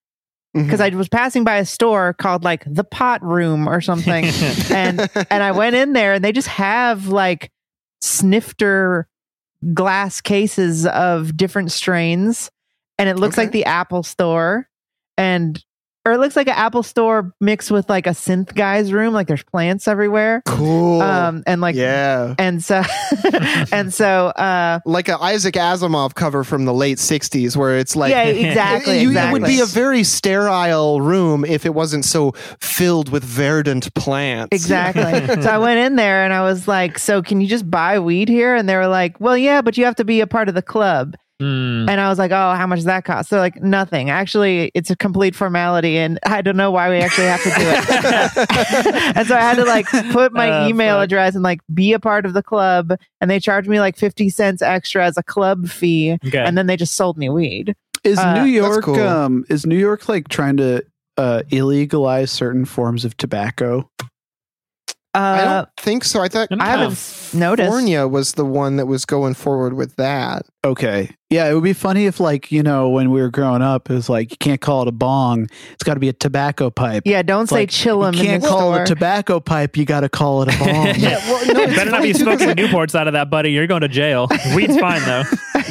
because mm-hmm. I was passing by a store called like the Pot Room or something, and and I went in there and they just have like snifter glass cases of different strains, and it looks okay. like the Apple Store and. Or it looks like an Apple Store mixed with like a synth guy's room. Like there's plants everywhere. Cool. Um, and like, yeah. And so, and so, uh, like an Isaac Asimov cover from the late sixties where it's like, yeah, exactly. It, you, exactly. It would be a very sterile room if it wasn't so filled with verdant plants. Exactly. So I went in there and I was like, so can you just buy weed here? And they were like, well, yeah, but you have to be a part of the club. Mm. And I was like, oh, how much does that cost? They're like, nothing. Actually, it's a complete formality. And I don't know why we actually have to do it. And so I had to like put my uh, email fun. address and like be a part of the club. And they charged me like fifty cents extra as a club fee. Okay. And then they just sold me weed. Is uh, New York, cool. um, is New York like trying to uh, illegalize certain forms of tobacco? Uh, I don't think so. I thought I haven't California noticed. California was the one that was going forward with that. Okay. Yeah, it would be funny if, like, you know, when we were growing up, it was like, you can't call it a bong. It's got to be a tobacco pipe. Yeah, don't it's say like, chillum. You can't in the call store. It a tobacco pipe. You got to call it a bong. Yeah, well, no, better not be smoking Newports out of that, buddy. You're going to jail. Weed's fine, though.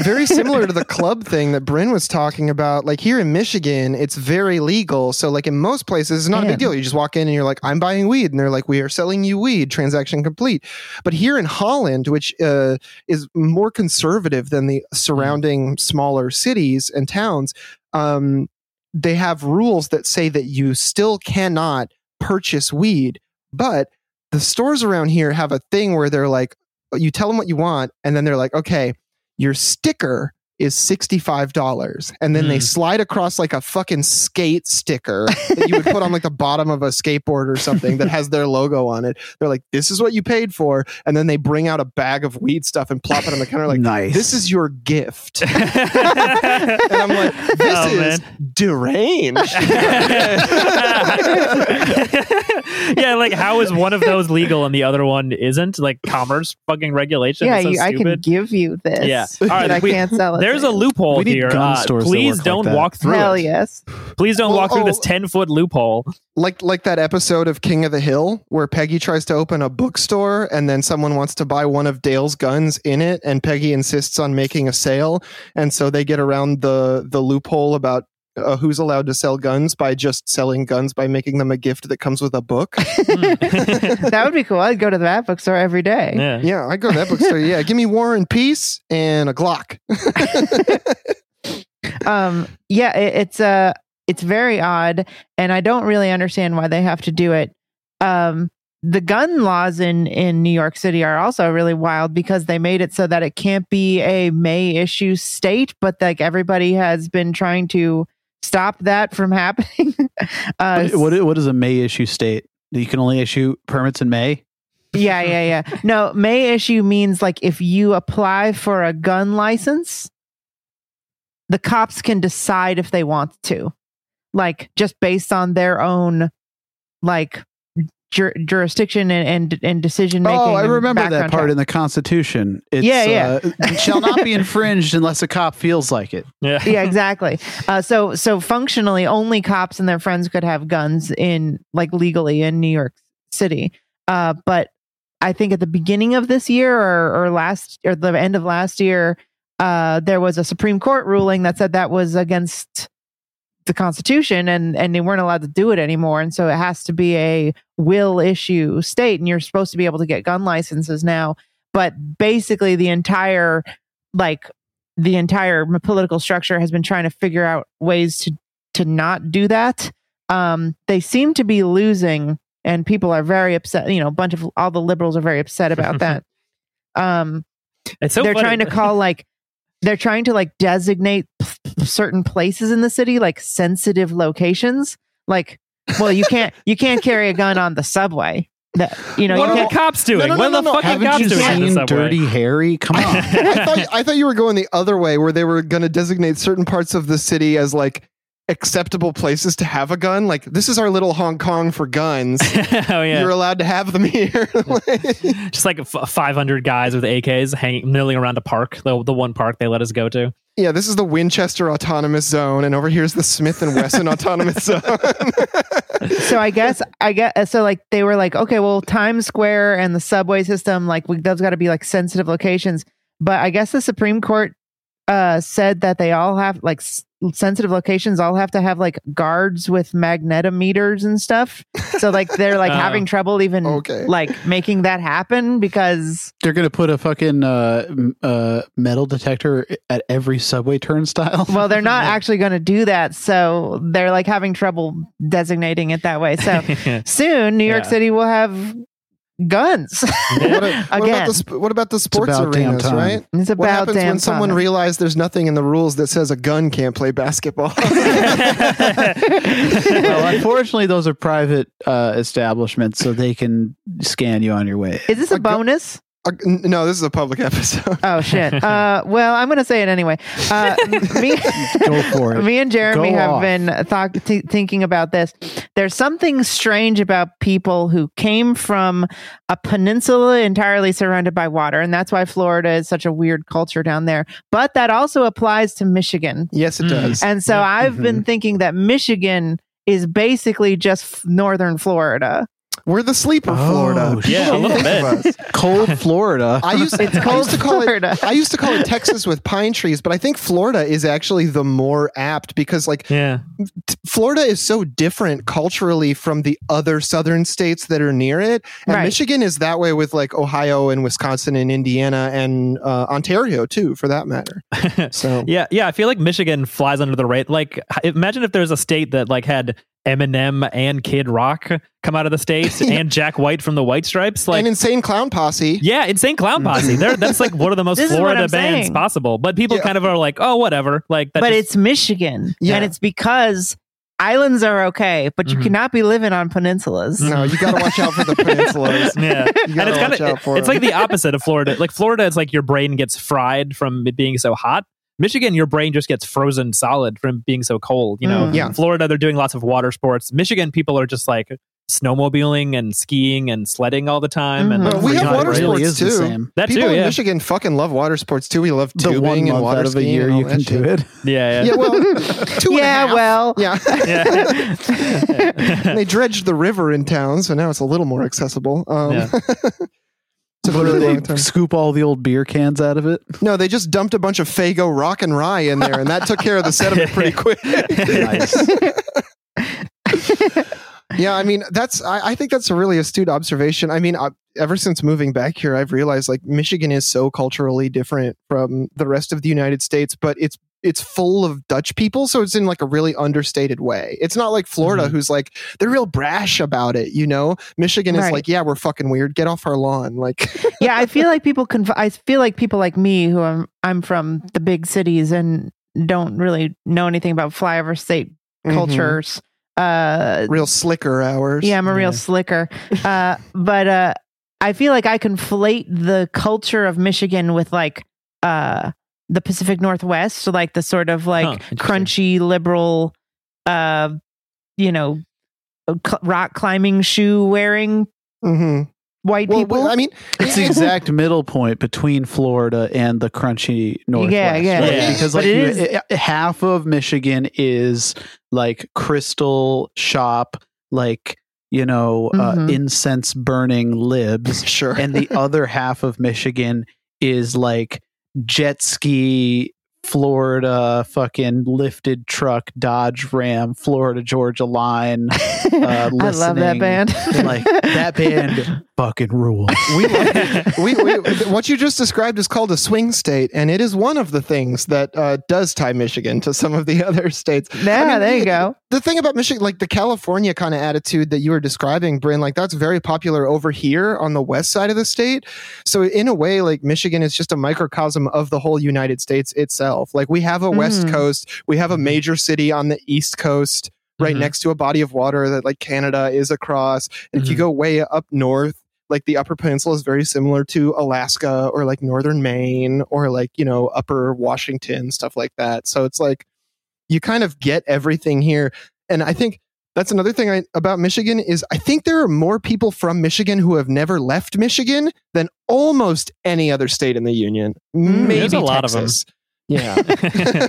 Very similar to the club thing that Bryn was talking about. Like, here in Michigan, it's very legal. So, like, in most places, it's not Man. a big deal. You just walk in and you're like, I'm buying weed. And they're like, we are selling you weed. Transaction complete. But here in Holland, which uh, is more conservative than the surrounding smaller cities and towns, um, they have rules that say that you still cannot purchase weed. But the stores around here have a thing where they're like, you tell them what you want. And then they're like, okay, your sticker is sixty-five dollars. And then mm. they slide across like a fucking skate sticker that you would put on like the bottom of a skateboard or something that has their logo on it. They're like, this is what you paid for. And then they bring out a bag of weed stuff and plop it on the counter like, nice. This is your gift. And I'm like, this oh, is man. deranged. Yeah, like how is one of those legal and the other one isn't? Like commerce fucking regulation. Yeah, so you, I can give you this. Yeah. All right, I we, can't sell it. There's a loophole here. Uh, please don't like walk through Hell it. yes. Please don't well, walk through oh, this ten-foot loophole. Like like that episode of King of the Hill where Peggy tries to open a bookstore and then someone wants to buy one of Dale's guns in it and Peggy insists on making a sale. And so they get around the, the loophole about Uh, who's allowed to sell guns by just selling guns by making them a gift that comes with a book. That would be cool. I'd go to that bookstore every day. Yeah, yeah I'd go to that bookstore. Yeah, give me War and Peace and a Glock. um, yeah, it, it's uh, it's very odd, and I don't really understand why they have to do it. Um, the gun laws in, in New York City are also really wild because they made it so that it can't be a May issue state, but like everybody has been trying to stop that from happening. uh, what what is a May issue state? You can only issue permits in May? Yeah, yeah, yeah. No, May issue means like if you apply for a gun license, the cops can decide if they want to, like just based on their own like jur- jurisdiction and and, and decision making. Oh, I remember that part check. in the Constitution. It's, yeah, yeah. Uh, it shall not be infringed unless a cop feels like it. Yeah, yeah, exactly. Uh, so, so functionally, only cops and their friends could have guns in like legally in New York City. Uh, but I think at the beginning of this year or, or last or the end of last year, uh, there was a Supreme Court ruling that said that was against the Constitution, and and they weren't allowed to do it anymore, and so it has to be a will issue state, and you're supposed to be able to get gun licenses now. But basically, the entire like the entire political structure has been trying to figure out ways to to not do that, um, they seem to be losing, and people are very upset. You know, a bunch of all the liberals are very upset about that. Um, it's so they're funny. trying to call like they're trying to like designate p- certain places in the city like sensitive locations. Like, well, you can't you can't carry a gun on the subway. The, you know, what you are the cops doing? No, no, no, what no, no, the fuck are cops doing? Haven't you seen Dirty Harry? Come on! I, thought, I thought you were going the other way, where they were going to designate certain parts of the city as like acceptable places to have a gun. Like, this is our little Hong Kong for guns. Oh yeah, you're allowed to have them here. Just like f- five hundred guys with A Ks hanging, milling around a park. The the one park they let us go to. Yeah, this is the Winchester Autonomous Zone, and over here is the Smith and Wesson Autonomous Zone. So I guess I guess so. Like they were like, okay, well, Times Square and the subway system, like we, those got to be like sensitive locations. But I guess the Supreme Court uh, said that they all have like s- sensitive locations. All have to have like guards with magnetometers and stuff. So like they're like uh, having trouble even okay. like making that happen because they're gonna put a fucking uh, uh, metal detector at every subway turnstile. Well, they're not actually gonna do that, so they're like having trouble designating it that way. So soon, New York yeah. City will have guns. what, a, what, about the sp- what about the sports about arenas, right? It's about what happens when someone time. realizes there's nothing in the rules that says a gun can't play basketball? Well, unfortunately, those are private uh, establishments, so they can scan you on your way. Is this a, a bonus? Gu- Uh, no, this is a public episode. Oh shit! Uh, well, I'm going to say it anyway. Uh, me, Go for it. Me and Jeremy Go have off. been th- th- thinking about this. There's something strange about people who came from a peninsula entirely surrounded by water, and that's why Florida is such a weird culture down there. But that also applies to Michigan. Yes, it mm. does. And so yeah. I've mm-hmm. been thinking that Michigan is basically just northern Florida. We're the sleeper oh, Florida. Yeah, a little bit. Cold Florida. I used, it's cold I used to call Florida. It, I used to call it Texas with pine trees, but I think Florida is actually the more apt because like yeah. t- Florida is so different culturally from the other southern states that are near it. And right. Michigan is that way with like Ohio and Wisconsin and Indiana and uh, Ontario too, for that matter. So yeah, yeah, I feel like Michigan flies under the radar. Like imagine if there's a state that like had Eminem and Kid Rock come out of the States and Jack White from the White Stripes, like an Insane Clown Posse. Yeah, Insane Clown Posse. They're, that's like one of the most Florida bands saying. possible. But people yeah. kind of are like, oh, whatever. Like, that but just- it's Michigan, yeah. and it's because islands are okay, but you mm-hmm. cannot be living on peninsulas. No, you got to watch out for the peninsulas. Yeah, you got to watch kinda, out for. It's them. Like the opposite of Florida. Like Florida, it's like your brain gets fried from it being so hot. Michigan, your brain just gets frozen solid from being so cold, you know? Mm. Yeah. Florida, they're doing lots of water sports. Michigan, people are just like snowmobiling and skiing and sledding all the time. Mm-hmm. And like, we have water really sports too. The same. That people too, yeah. in Michigan fucking love water sports too. We love tubing the one and water out of a year you can do it. Yeah, yeah. Yeah, well, two yeah, well. Yeah. yeah. They dredged the river in town, so now it's a little more accessible. Um, yeah. Really they scoop all the old beer cans out of it? No, they just dumped a bunch of Faygo Rock and Rye in there, and that took care of the sediment pretty quick. Nice. Yeah, I mean, that's. I, I think that's a really astute observation. I mean, I, ever since moving back here, I've realized like Michigan is so culturally different from the rest of the United States, but it's it's full of Dutch people, so it's in like a really understated way. It's not like Florida, mm-hmm. who's like they're real brash about it, you know. Michigan right. is like, yeah, we're fucking weird. Get off our lawn, like. Yeah, I feel like people. Conf- I feel like people like me, who I'm, I'm from the big cities and don't really know anything about flyover state mm-hmm. cultures. Uh, real slicker hours. Yeah, I'm a real yeah. slicker. Uh, but uh, I feel like I conflate the culture of Michigan with like uh, the Pacific Northwest, so like the sort of like oh, crunchy liberal, uh, you know, cl- rock climbing shoe wearing mm-hmm. white well, people. Well, I mean, it's the exact middle point between Florida and the crunchy Northwest. Yeah, yeah, right? yeah. Because like you, it is- it, half of Michigan is like crystal shop, like, you know, mm-hmm. uh, incense burning libs. Sure. And the other half of Michigan is like jet ski, Florida, fucking lifted truck, Dodge Ram, Florida Georgia Line. Uh, I love that band. Like that band fucking rules. We, we, we, what you just described is called a swing state, and it is one of the things that uh, does tie Michigan to some of the other states. Yeah, I mean, there you it, go. The thing about Michigan, like the California kind of attitude that you were describing, Bryn, like that's very popular over here on the west side of the state. So in a way, like Michigan is just a microcosm of the whole United States itself. Like we have a mm. West Coast, we have a major city on the East Coast, right mm-hmm. next to a body of water that like Canada is across. And mm-hmm. if you go way up north, like the Upper Peninsula is very similar to Alaska or like northern Maine or like, you know, upper Washington, stuff like that. So it's like you kind of get everything here. And I think that's another thing I, about Michigan is I think there are more people from Michigan who have never left Michigan than almost any other state in the union. Mm, Maybe there's a lot Texas. Of them. Yeah.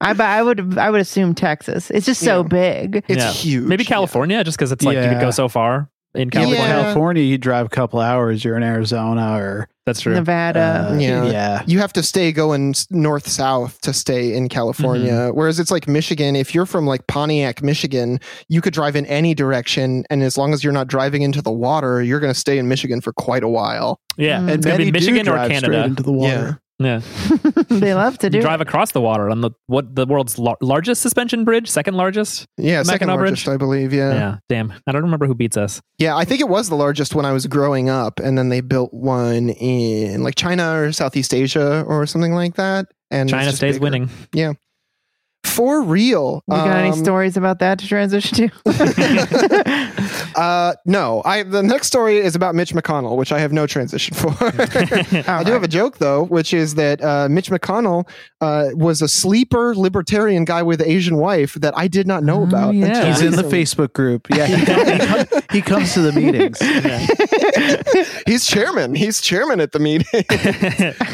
I but I would I would assume Texas. It's just so yeah. big. It's yeah. huge. Maybe California, yeah. just because it's like yeah. you could go so far in California. Yeah. California, you drive a couple hours. You're in Arizona or that's true. Nevada. Uh, yeah. yeah, you have to stay going north south to stay in California. Mm-hmm. Whereas it's like Michigan. If you're from like Pontiac, Michigan, you could drive in any direction, and as long as you're not driving into the water, you're going to stay in Michigan for quite a while. Yeah, mm-hmm. and many Michigan do drive or Canada straight into the water. Yeah. Yeah, they love to do drive it. Across the water on the what the world's lar- largest suspension bridge, second largest. Yeah, Mackinac second largest, bridge. I believe. Yeah, yeah. Damn, I don't remember who beats us. Yeah, I think it was the largest when I was growing up, and then they built one in like China or Southeast Asia or something like that. And China stays bigger. Winning. Yeah, for real. You got um, any stories about that to transition to? uh, no, I. The next story is about Mitch McConnell, which I have no transition for. I do have a joke though, which is that uh, Mitch McConnell uh, was a sleeper libertarian guy with an Asian wife that I did not know oh, about. Yeah. He's in the Facebook group. Yeah, he, he comes to the meetings. Yeah. He's chairman. He's chairman at the meeting.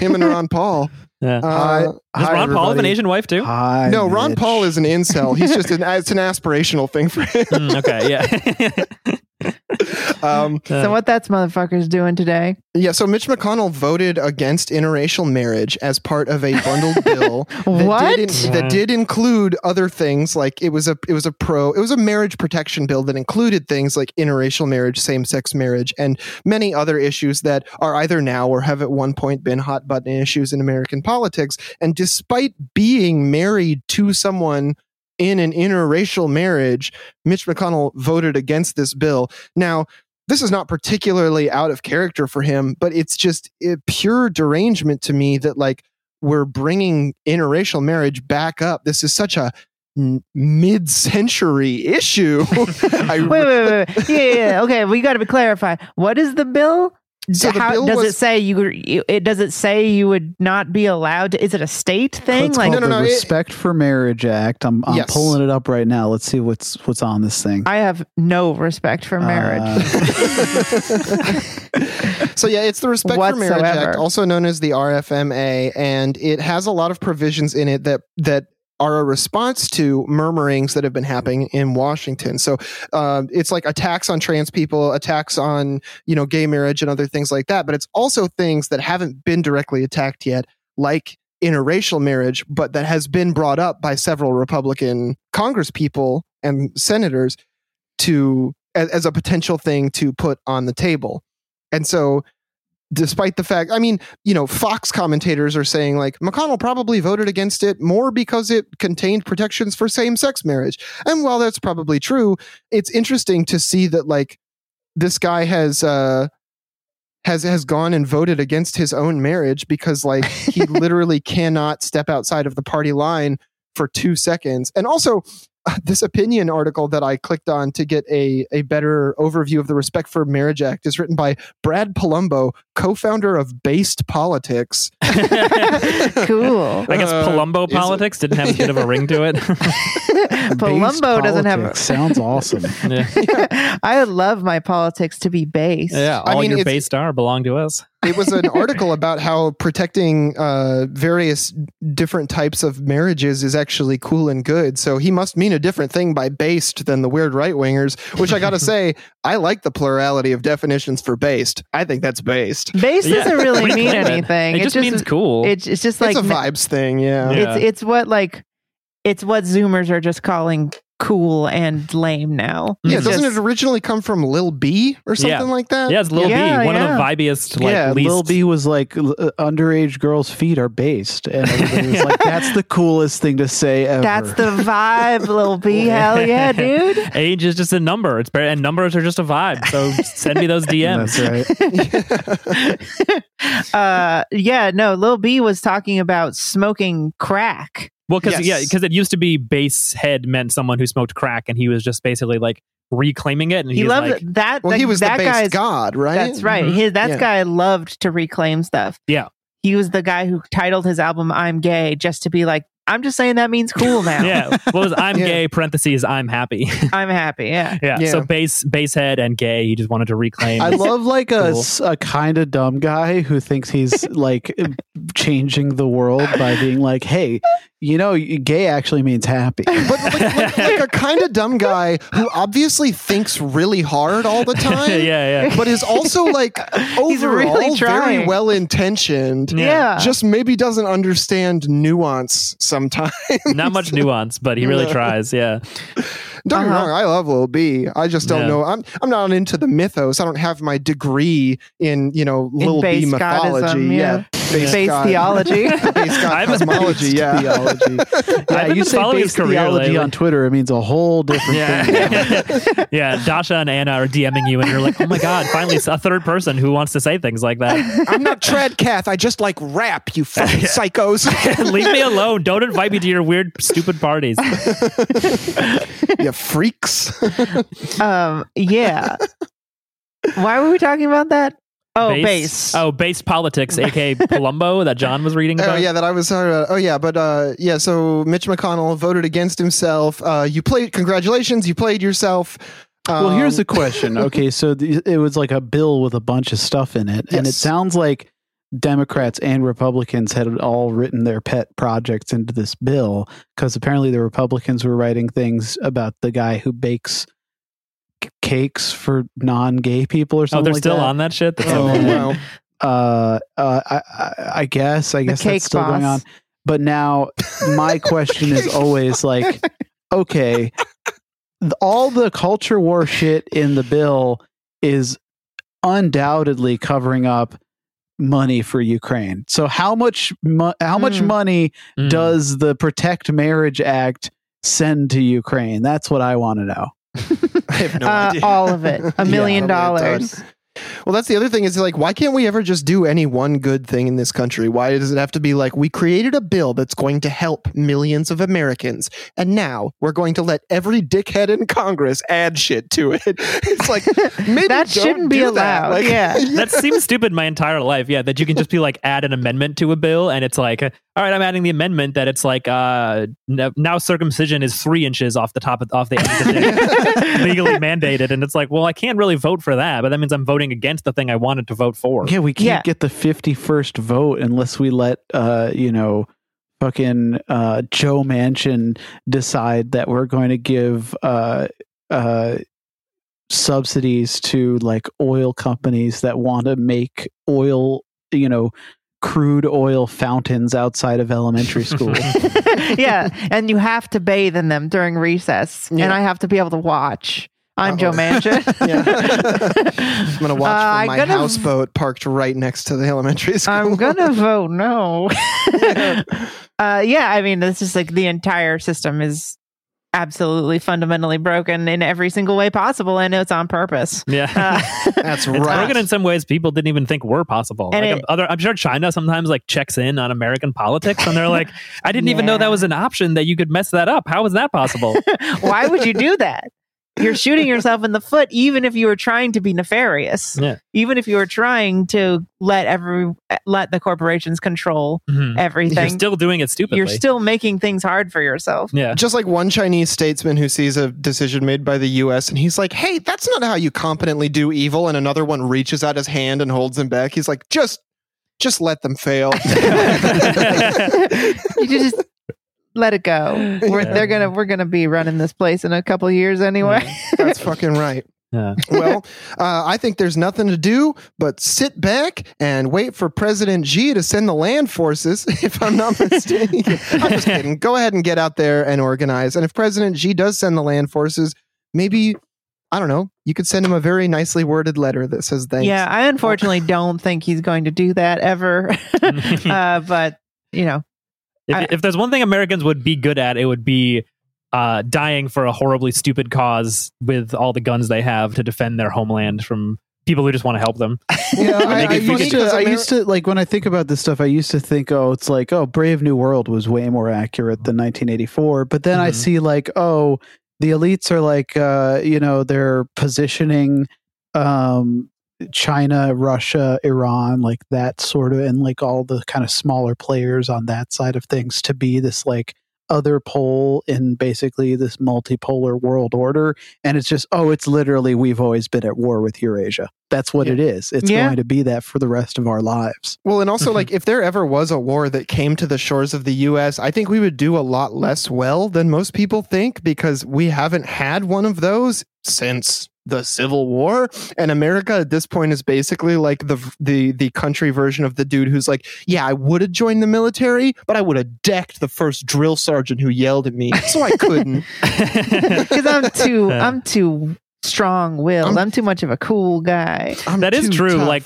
Him and Ron Paul. Yeah. Uh, Does Ron Paul have an Asian wife too? Hi, no, Ron Mitch. Paul is an incel. He's just an it's an aspirational thing for him. Mm, okay, yeah. um, so what that's motherfuckers doing today? Yeah. So Mitch McConnell voted against interracial marriage as part of a bundled bill. That what? Did in, that did include other things like it was a it was a pro it was a marriage protection bill that included things like interracial marriage, same sex marriage, and many other issues that are either now or have at one point been hot button issues in American politics. And And despite being married to someone in an interracial marriage, Mitch McConnell voted against this bill. Now, this is not particularly out of character for him, but it's just it, pure derangement to me that like we're bringing interracial marriage back up. This is such a n- mid-century issue. I, wait, wait, wait. Yeah, yeah. Okay, we got to be clarified. What is the bill? So How, does was, it say you? It does it say you would not be allowed to? Is it a state thing? Like no, no, no, the Respect it, for Marriage Act. I'm, I'm yes. pulling it up right now. Let's see what's what's on this thing. I have no respect for marriage. Uh, so yeah, it's the Respect Whatsoever. for Marriage Act, also known as the R F M A, and it has a lot of provisions in it that that. are a response to murmurings that have been happening in Washington. So um, it's like attacks on trans people, attacks on, you know, gay marriage and other things like that. But it's also things that haven't been directly attacked yet, like interracial marriage, but that has been brought up by several Republican congresspeople and senators to as, as a potential thing to put on the table. And so despite the fact, I mean, you know, Fox commentators are saying like McConnell probably voted against it more because it contained protections for same-sex marriage. And while that's probably true, it's interesting to see that like this guy has uh, has has gone and voted against his own marriage because like he literally cannot step outside of the party line for two seconds. And also, this opinion article that I clicked on to get a, a better overview of the Respect for Marriage Act is written by Brad Palumbo, co-founder of Based Politics. Cool. I guess Palumbo uh, Politics didn't have a bit of a ring to it. Palumbo doesn't have a... Sounds awesome. Yeah. Yeah. I love my politics to be based. Yeah, all I mean, your based are belong to us. It was an article about how protecting uh, various different types of marriages is actually cool and good. So he must mean a different thing by based than the weird right wingers, which I got to say, I like the plurality of definitions for based. I think that's based. Based yeah. doesn't really mean anything. It, it just, just means cool. It, it's just like it's a vibes thing. Yeah. yeah. It's, it's what like, it's what Zoomers are just calling cool and lame now. Yeah, it's doesn't just, it originally come from Lil B or something yeah. like that? Yeah, it's Lil yeah, B, one yeah. of the vibiest. Like, yeah, least... Lil B was like, underage girls' feet are based, and everybody was like, that's the coolest thing to say ever. That's the vibe, Lil B. Hell yeah, dude. Age is just a number. It's bare, and numbers are just a vibe. So send me those D Ms. That's right. uh, yeah, no, Lil B was talking about smoking crack. Well, because yes. yeah, because it used to be base head meant someone who smoked crack, and he was just basically like reclaiming it. And he, he loved like, that. Well, like, he was that the base god, right? That's right. Mm-hmm. His, that yeah. guy loved to reclaim stuff. Yeah, he was the guy who titled his album "I'm Gay" just to be like, I'm just saying that means cool now. yeah, what was I'm yeah. gay? Parentheses I'm happy. I'm happy. Yeah. yeah, yeah. So base base head and gay. He just wanted to reclaim. I love like cool. a, a kind of dumb guy who thinks he's like changing the world by being like, hey. You know, gay actually means happy. But like, like, like a kind of dumb guy who obviously thinks really hard all the time. yeah, yeah. But is also like overall really very well-intentioned. Yeah. yeah. Just maybe doesn't understand nuance sometimes. Not much nuance, but he really yeah. tries. Yeah. Don't uh-huh. get me wrong. I love Lil B. I just don't yeah. know. I'm I'm not into the mythos. I don't have my degree in, you know, Lil B mythology. Godism, yeah. yeah. Base, base God, theology. Base God cosmology, yeah. Theology. Yeah, you say base theology lately. On Twitter, it means a whole different yeah. thing. Yeah. yeah, Dasha and Anna are DMing you and you're like, oh my God, finally a third person who wants to say things like that. I'm not Tradcath, I just like rap, you fucking psychos. Leave me alone. Don't invite me to your weird, stupid parties. You freaks. um. Yeah. Why were we talking about that? Oh, base. base. Oh, base politics, a k a. Palumbo that John was reading about. Oh, yeah, that I was talking about. Oh, yeah, but uh, yeah, so Mitch McConnell voted against himself. Uh, you played, congratulations, you played yourself. Um, well, here's the question. Okay, so the, it was like a bill with a bunch of stuff in it, yes. and it sounds like Democrats and Republicans had all written their pet projects into this bill, because apparently the Republicans were writing things about the guy who bakes cakes for non-gay people or something. Oh, they're like still that. On that shit. That's oh, wow. uh, uh, I, I, I guess. I the guess that's still boss. Going on. But now, my question is always like, okay, the, all the culture war shit in the bill is undoubtedly covering up money for Ukraine. So how much, mo- how mm. much money mm. does the Protect Marriage Act send to Ukraine? That's what I want to know. I have no uh, idea. All of it. A million yeah, dollars. Well, that's the other thing is like, why can't we ever just do any one good thing in this country? Why does it have to be like, we created a bill that's going to help millions of Americans, and now we're going to let every dickhead in Congress add shit to it? It's like, maybe that shouldn't be allowed. That. Like, yeah. yeah. That seems stupid my entire life. Yeah. That you can just be like, add an amendment to a bill, and it's like, all right, I'm adding the amendment that it's like, uh, now circumcision is three inches off the top of off the end of the day, legally mandated. And it's like, well, I can't really vote for that, but that means I'm voting against the thing I wanted to vote for. Yeah, we can't yeah. get the fifty-first vote unless we let, uh, you know, fucking uh, Joe Manchin decide that we're going to give uh, uh, subsidies to like oil companies that want to make oil, you know, crude oil fountains outside of elementary school. yeah, and you have to bathe in them during recess, yeah. and I have to be able to watch. I'm oh. Joe Manchin. I'm going to watch uh, from my gonna, houseboat parked right next to the elementary school. I'm going to vote no. yeah. Uh, yeah, I mean, this is like the entire system is absolutely fundamentally broken in every single way possible, and it's on purpose. Yeah, uh, that's right. It's broken in some ways people didn't even think were possible. Like it, other, I'm sure China sometimes like checks in on American politics, and they're like, "I didn't yeah. even know that was an option that you could mess that up. How is that possible? Why would you do that? You're shooting yourself in the foot, even if you were trying to be nefarious. Yeah. Even if you were trying to let every let the corporations control mm-hmm. everything. You're still doing it stupidly. You're still making things hard for yourself. Yeah. Just like one Chinese statesman who sees a decision made by the U S and he's like, hey, that's not how you competently do evil. And another one reaches out his hand and holds him back. He's like, just just let them fail. You just let it go. We're, yeah. They're gonna. We're gonna be running this place in a couple years anyway. That's fucking right. Yeah. Well, uh, I think there's nothing to do but sit back and wait for President Xi to send the land forces, if I'm not mistaken. I'm just kidding. Go ahead and get out there and organize. And if President Xi does send the land forces, maybe, I don't know, you could send him a very nicely worded letter that says thanks. Yeah, I unfortunately don't think he's going to do that ever. uh, but, you know. If, I, if there's one thing Americans would be good at, it would be Uh, dying for a horribly stupid cause with all the guns they have to defend their homeland from people who just want to help them. Yeah, I, I, used to, I used to, like, when I think about this stuff, I used to think, oh, it's like, oh, Brave New World was way more accurate than nineteen eighty-four. But then mm-hmm. I see, like, oh, the elites are like, uh, you know, they're positioning um, China, Russia, Iran, like that sort of, and like all the kind of smaller players on that side of things to be this, like, other pole in basically this multipolar world order, and it's just oh it's literally we've always been at war with Eurasia. That's what yeah. it is. It's yeah. going to be that for the rest of our lives. Well, and also, like, if there ever was a war that came to the shores of the U S, I think we would do a lot less well than most people think, because we haven't had one of those since the Civil War. And America at this point is basically like the the the country version of the dude who's like, yeah, I would have joined the military, but I would have decked the first drill sergeant who yelled at me, so I couldn't. Because I'm too I'm too strong-willed. I'm, I'm too much of a cool guy. I'm that is true. Tough. Like,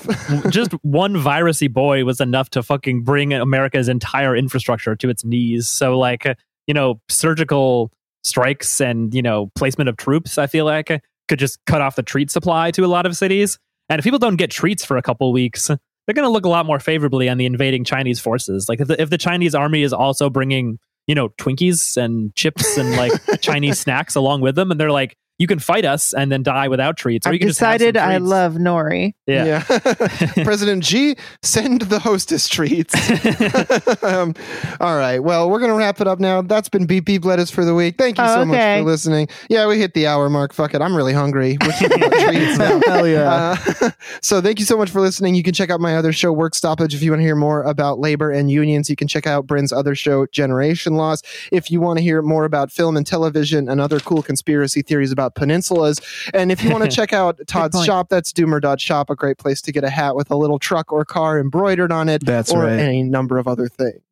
just one virusy boy was enough to fucking bring America's entire infrastructure to its knees. So, like, you know, surgical strikes and, you know, placement of troops, I feel like, could just cut off the treat supply to a lot of cities. And if people don't get treats for a couple weeks, they're going to look a lot more favorably on the invading Chinese forces. Like, if the, if the Chinese army is also bringing, you know, Twinkies and chips and, like, Chinese snacks along with them, and they're like, you can fight us and then die without treats. Or I've you can decided just I love nori. Yeah. yeah. President Xi, send the hostess treats. um, all right. Well, we're going to wrap it up now. That's been Beep Beep Lettuce for the week. Thank you oh, so okay. much for listening. Yeah, we hit the hour mark. Fuck it. I'm really hungry. We're talking about treats now. Hell yeah. Uh, so thank you so much for listening. You can check out my other show, Work Stoppage. If you want to hear more about labor and unions, you can check out Bryn's other show, Generation Loss. If you want to hear more about film and television and other cool conspiracy theories about peninsulas. And if you want to check out Todd's shop, that's doomer dot shop, a great place to get a hat with a little truck or car embroidered on it. That's or right. Any number of other things.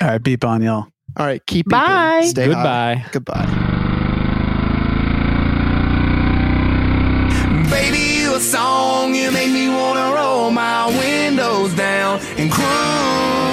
All right, beep on, y'all. All right, keep beeping. Stay Goodbye. Hot. Goodbye. Baby, you a song, you make me want to roll my windows down and cruise.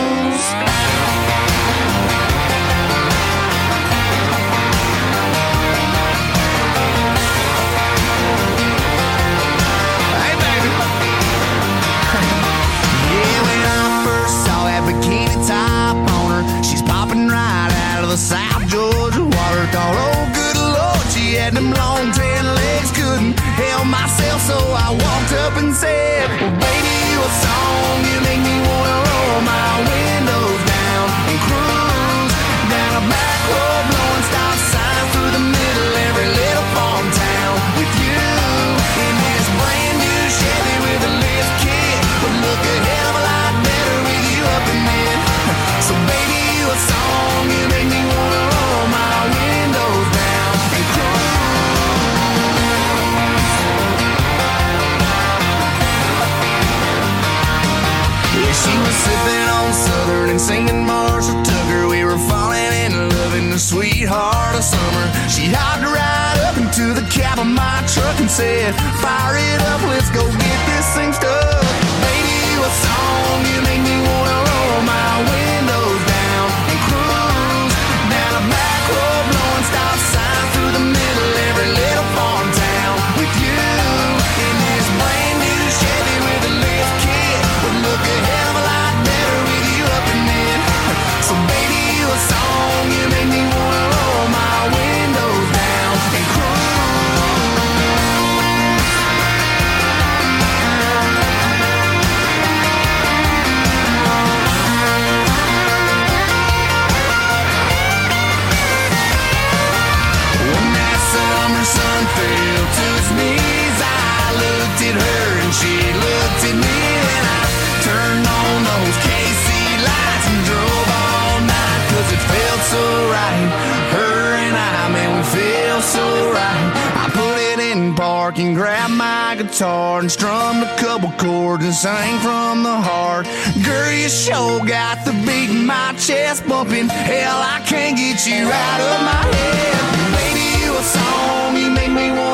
The South Georgia water thought, oh good Lord, she had them long tan legs, couldn't help myself, so I walked up and said, well, baby, you a song, you make me wanna roll my windows down and cruise down a back road, blowing stop signs through the middle every little farm town with you in this brand new Chevy with a lift kit, would look a hell of a lot better with you up in it. So baby, you a song, you make me wanna roll my windows down and cruise. Yeah, she was sipping on Southern and singing Marshall Tucker. We were falling in love in the sweetheart of summer. She hopped right up into the cab of my truck and said, fire it up, let's go get this thing stuck. Baby, you a song, you make me wanna roll my windows down. Stop sign through the middle, every little farm town with you in this brand new Chevy with a lift kit, would look a hell of a lot better with you up in it. So baby, you a song, you make me wanna roll my windows down and cruise. dark and grab my guitar and strummed a couple chords and sang from the heart. Girl, you sure got the beat in my chest bumping. Hell, I can't get you out of my head. Baby, you a song you make me want.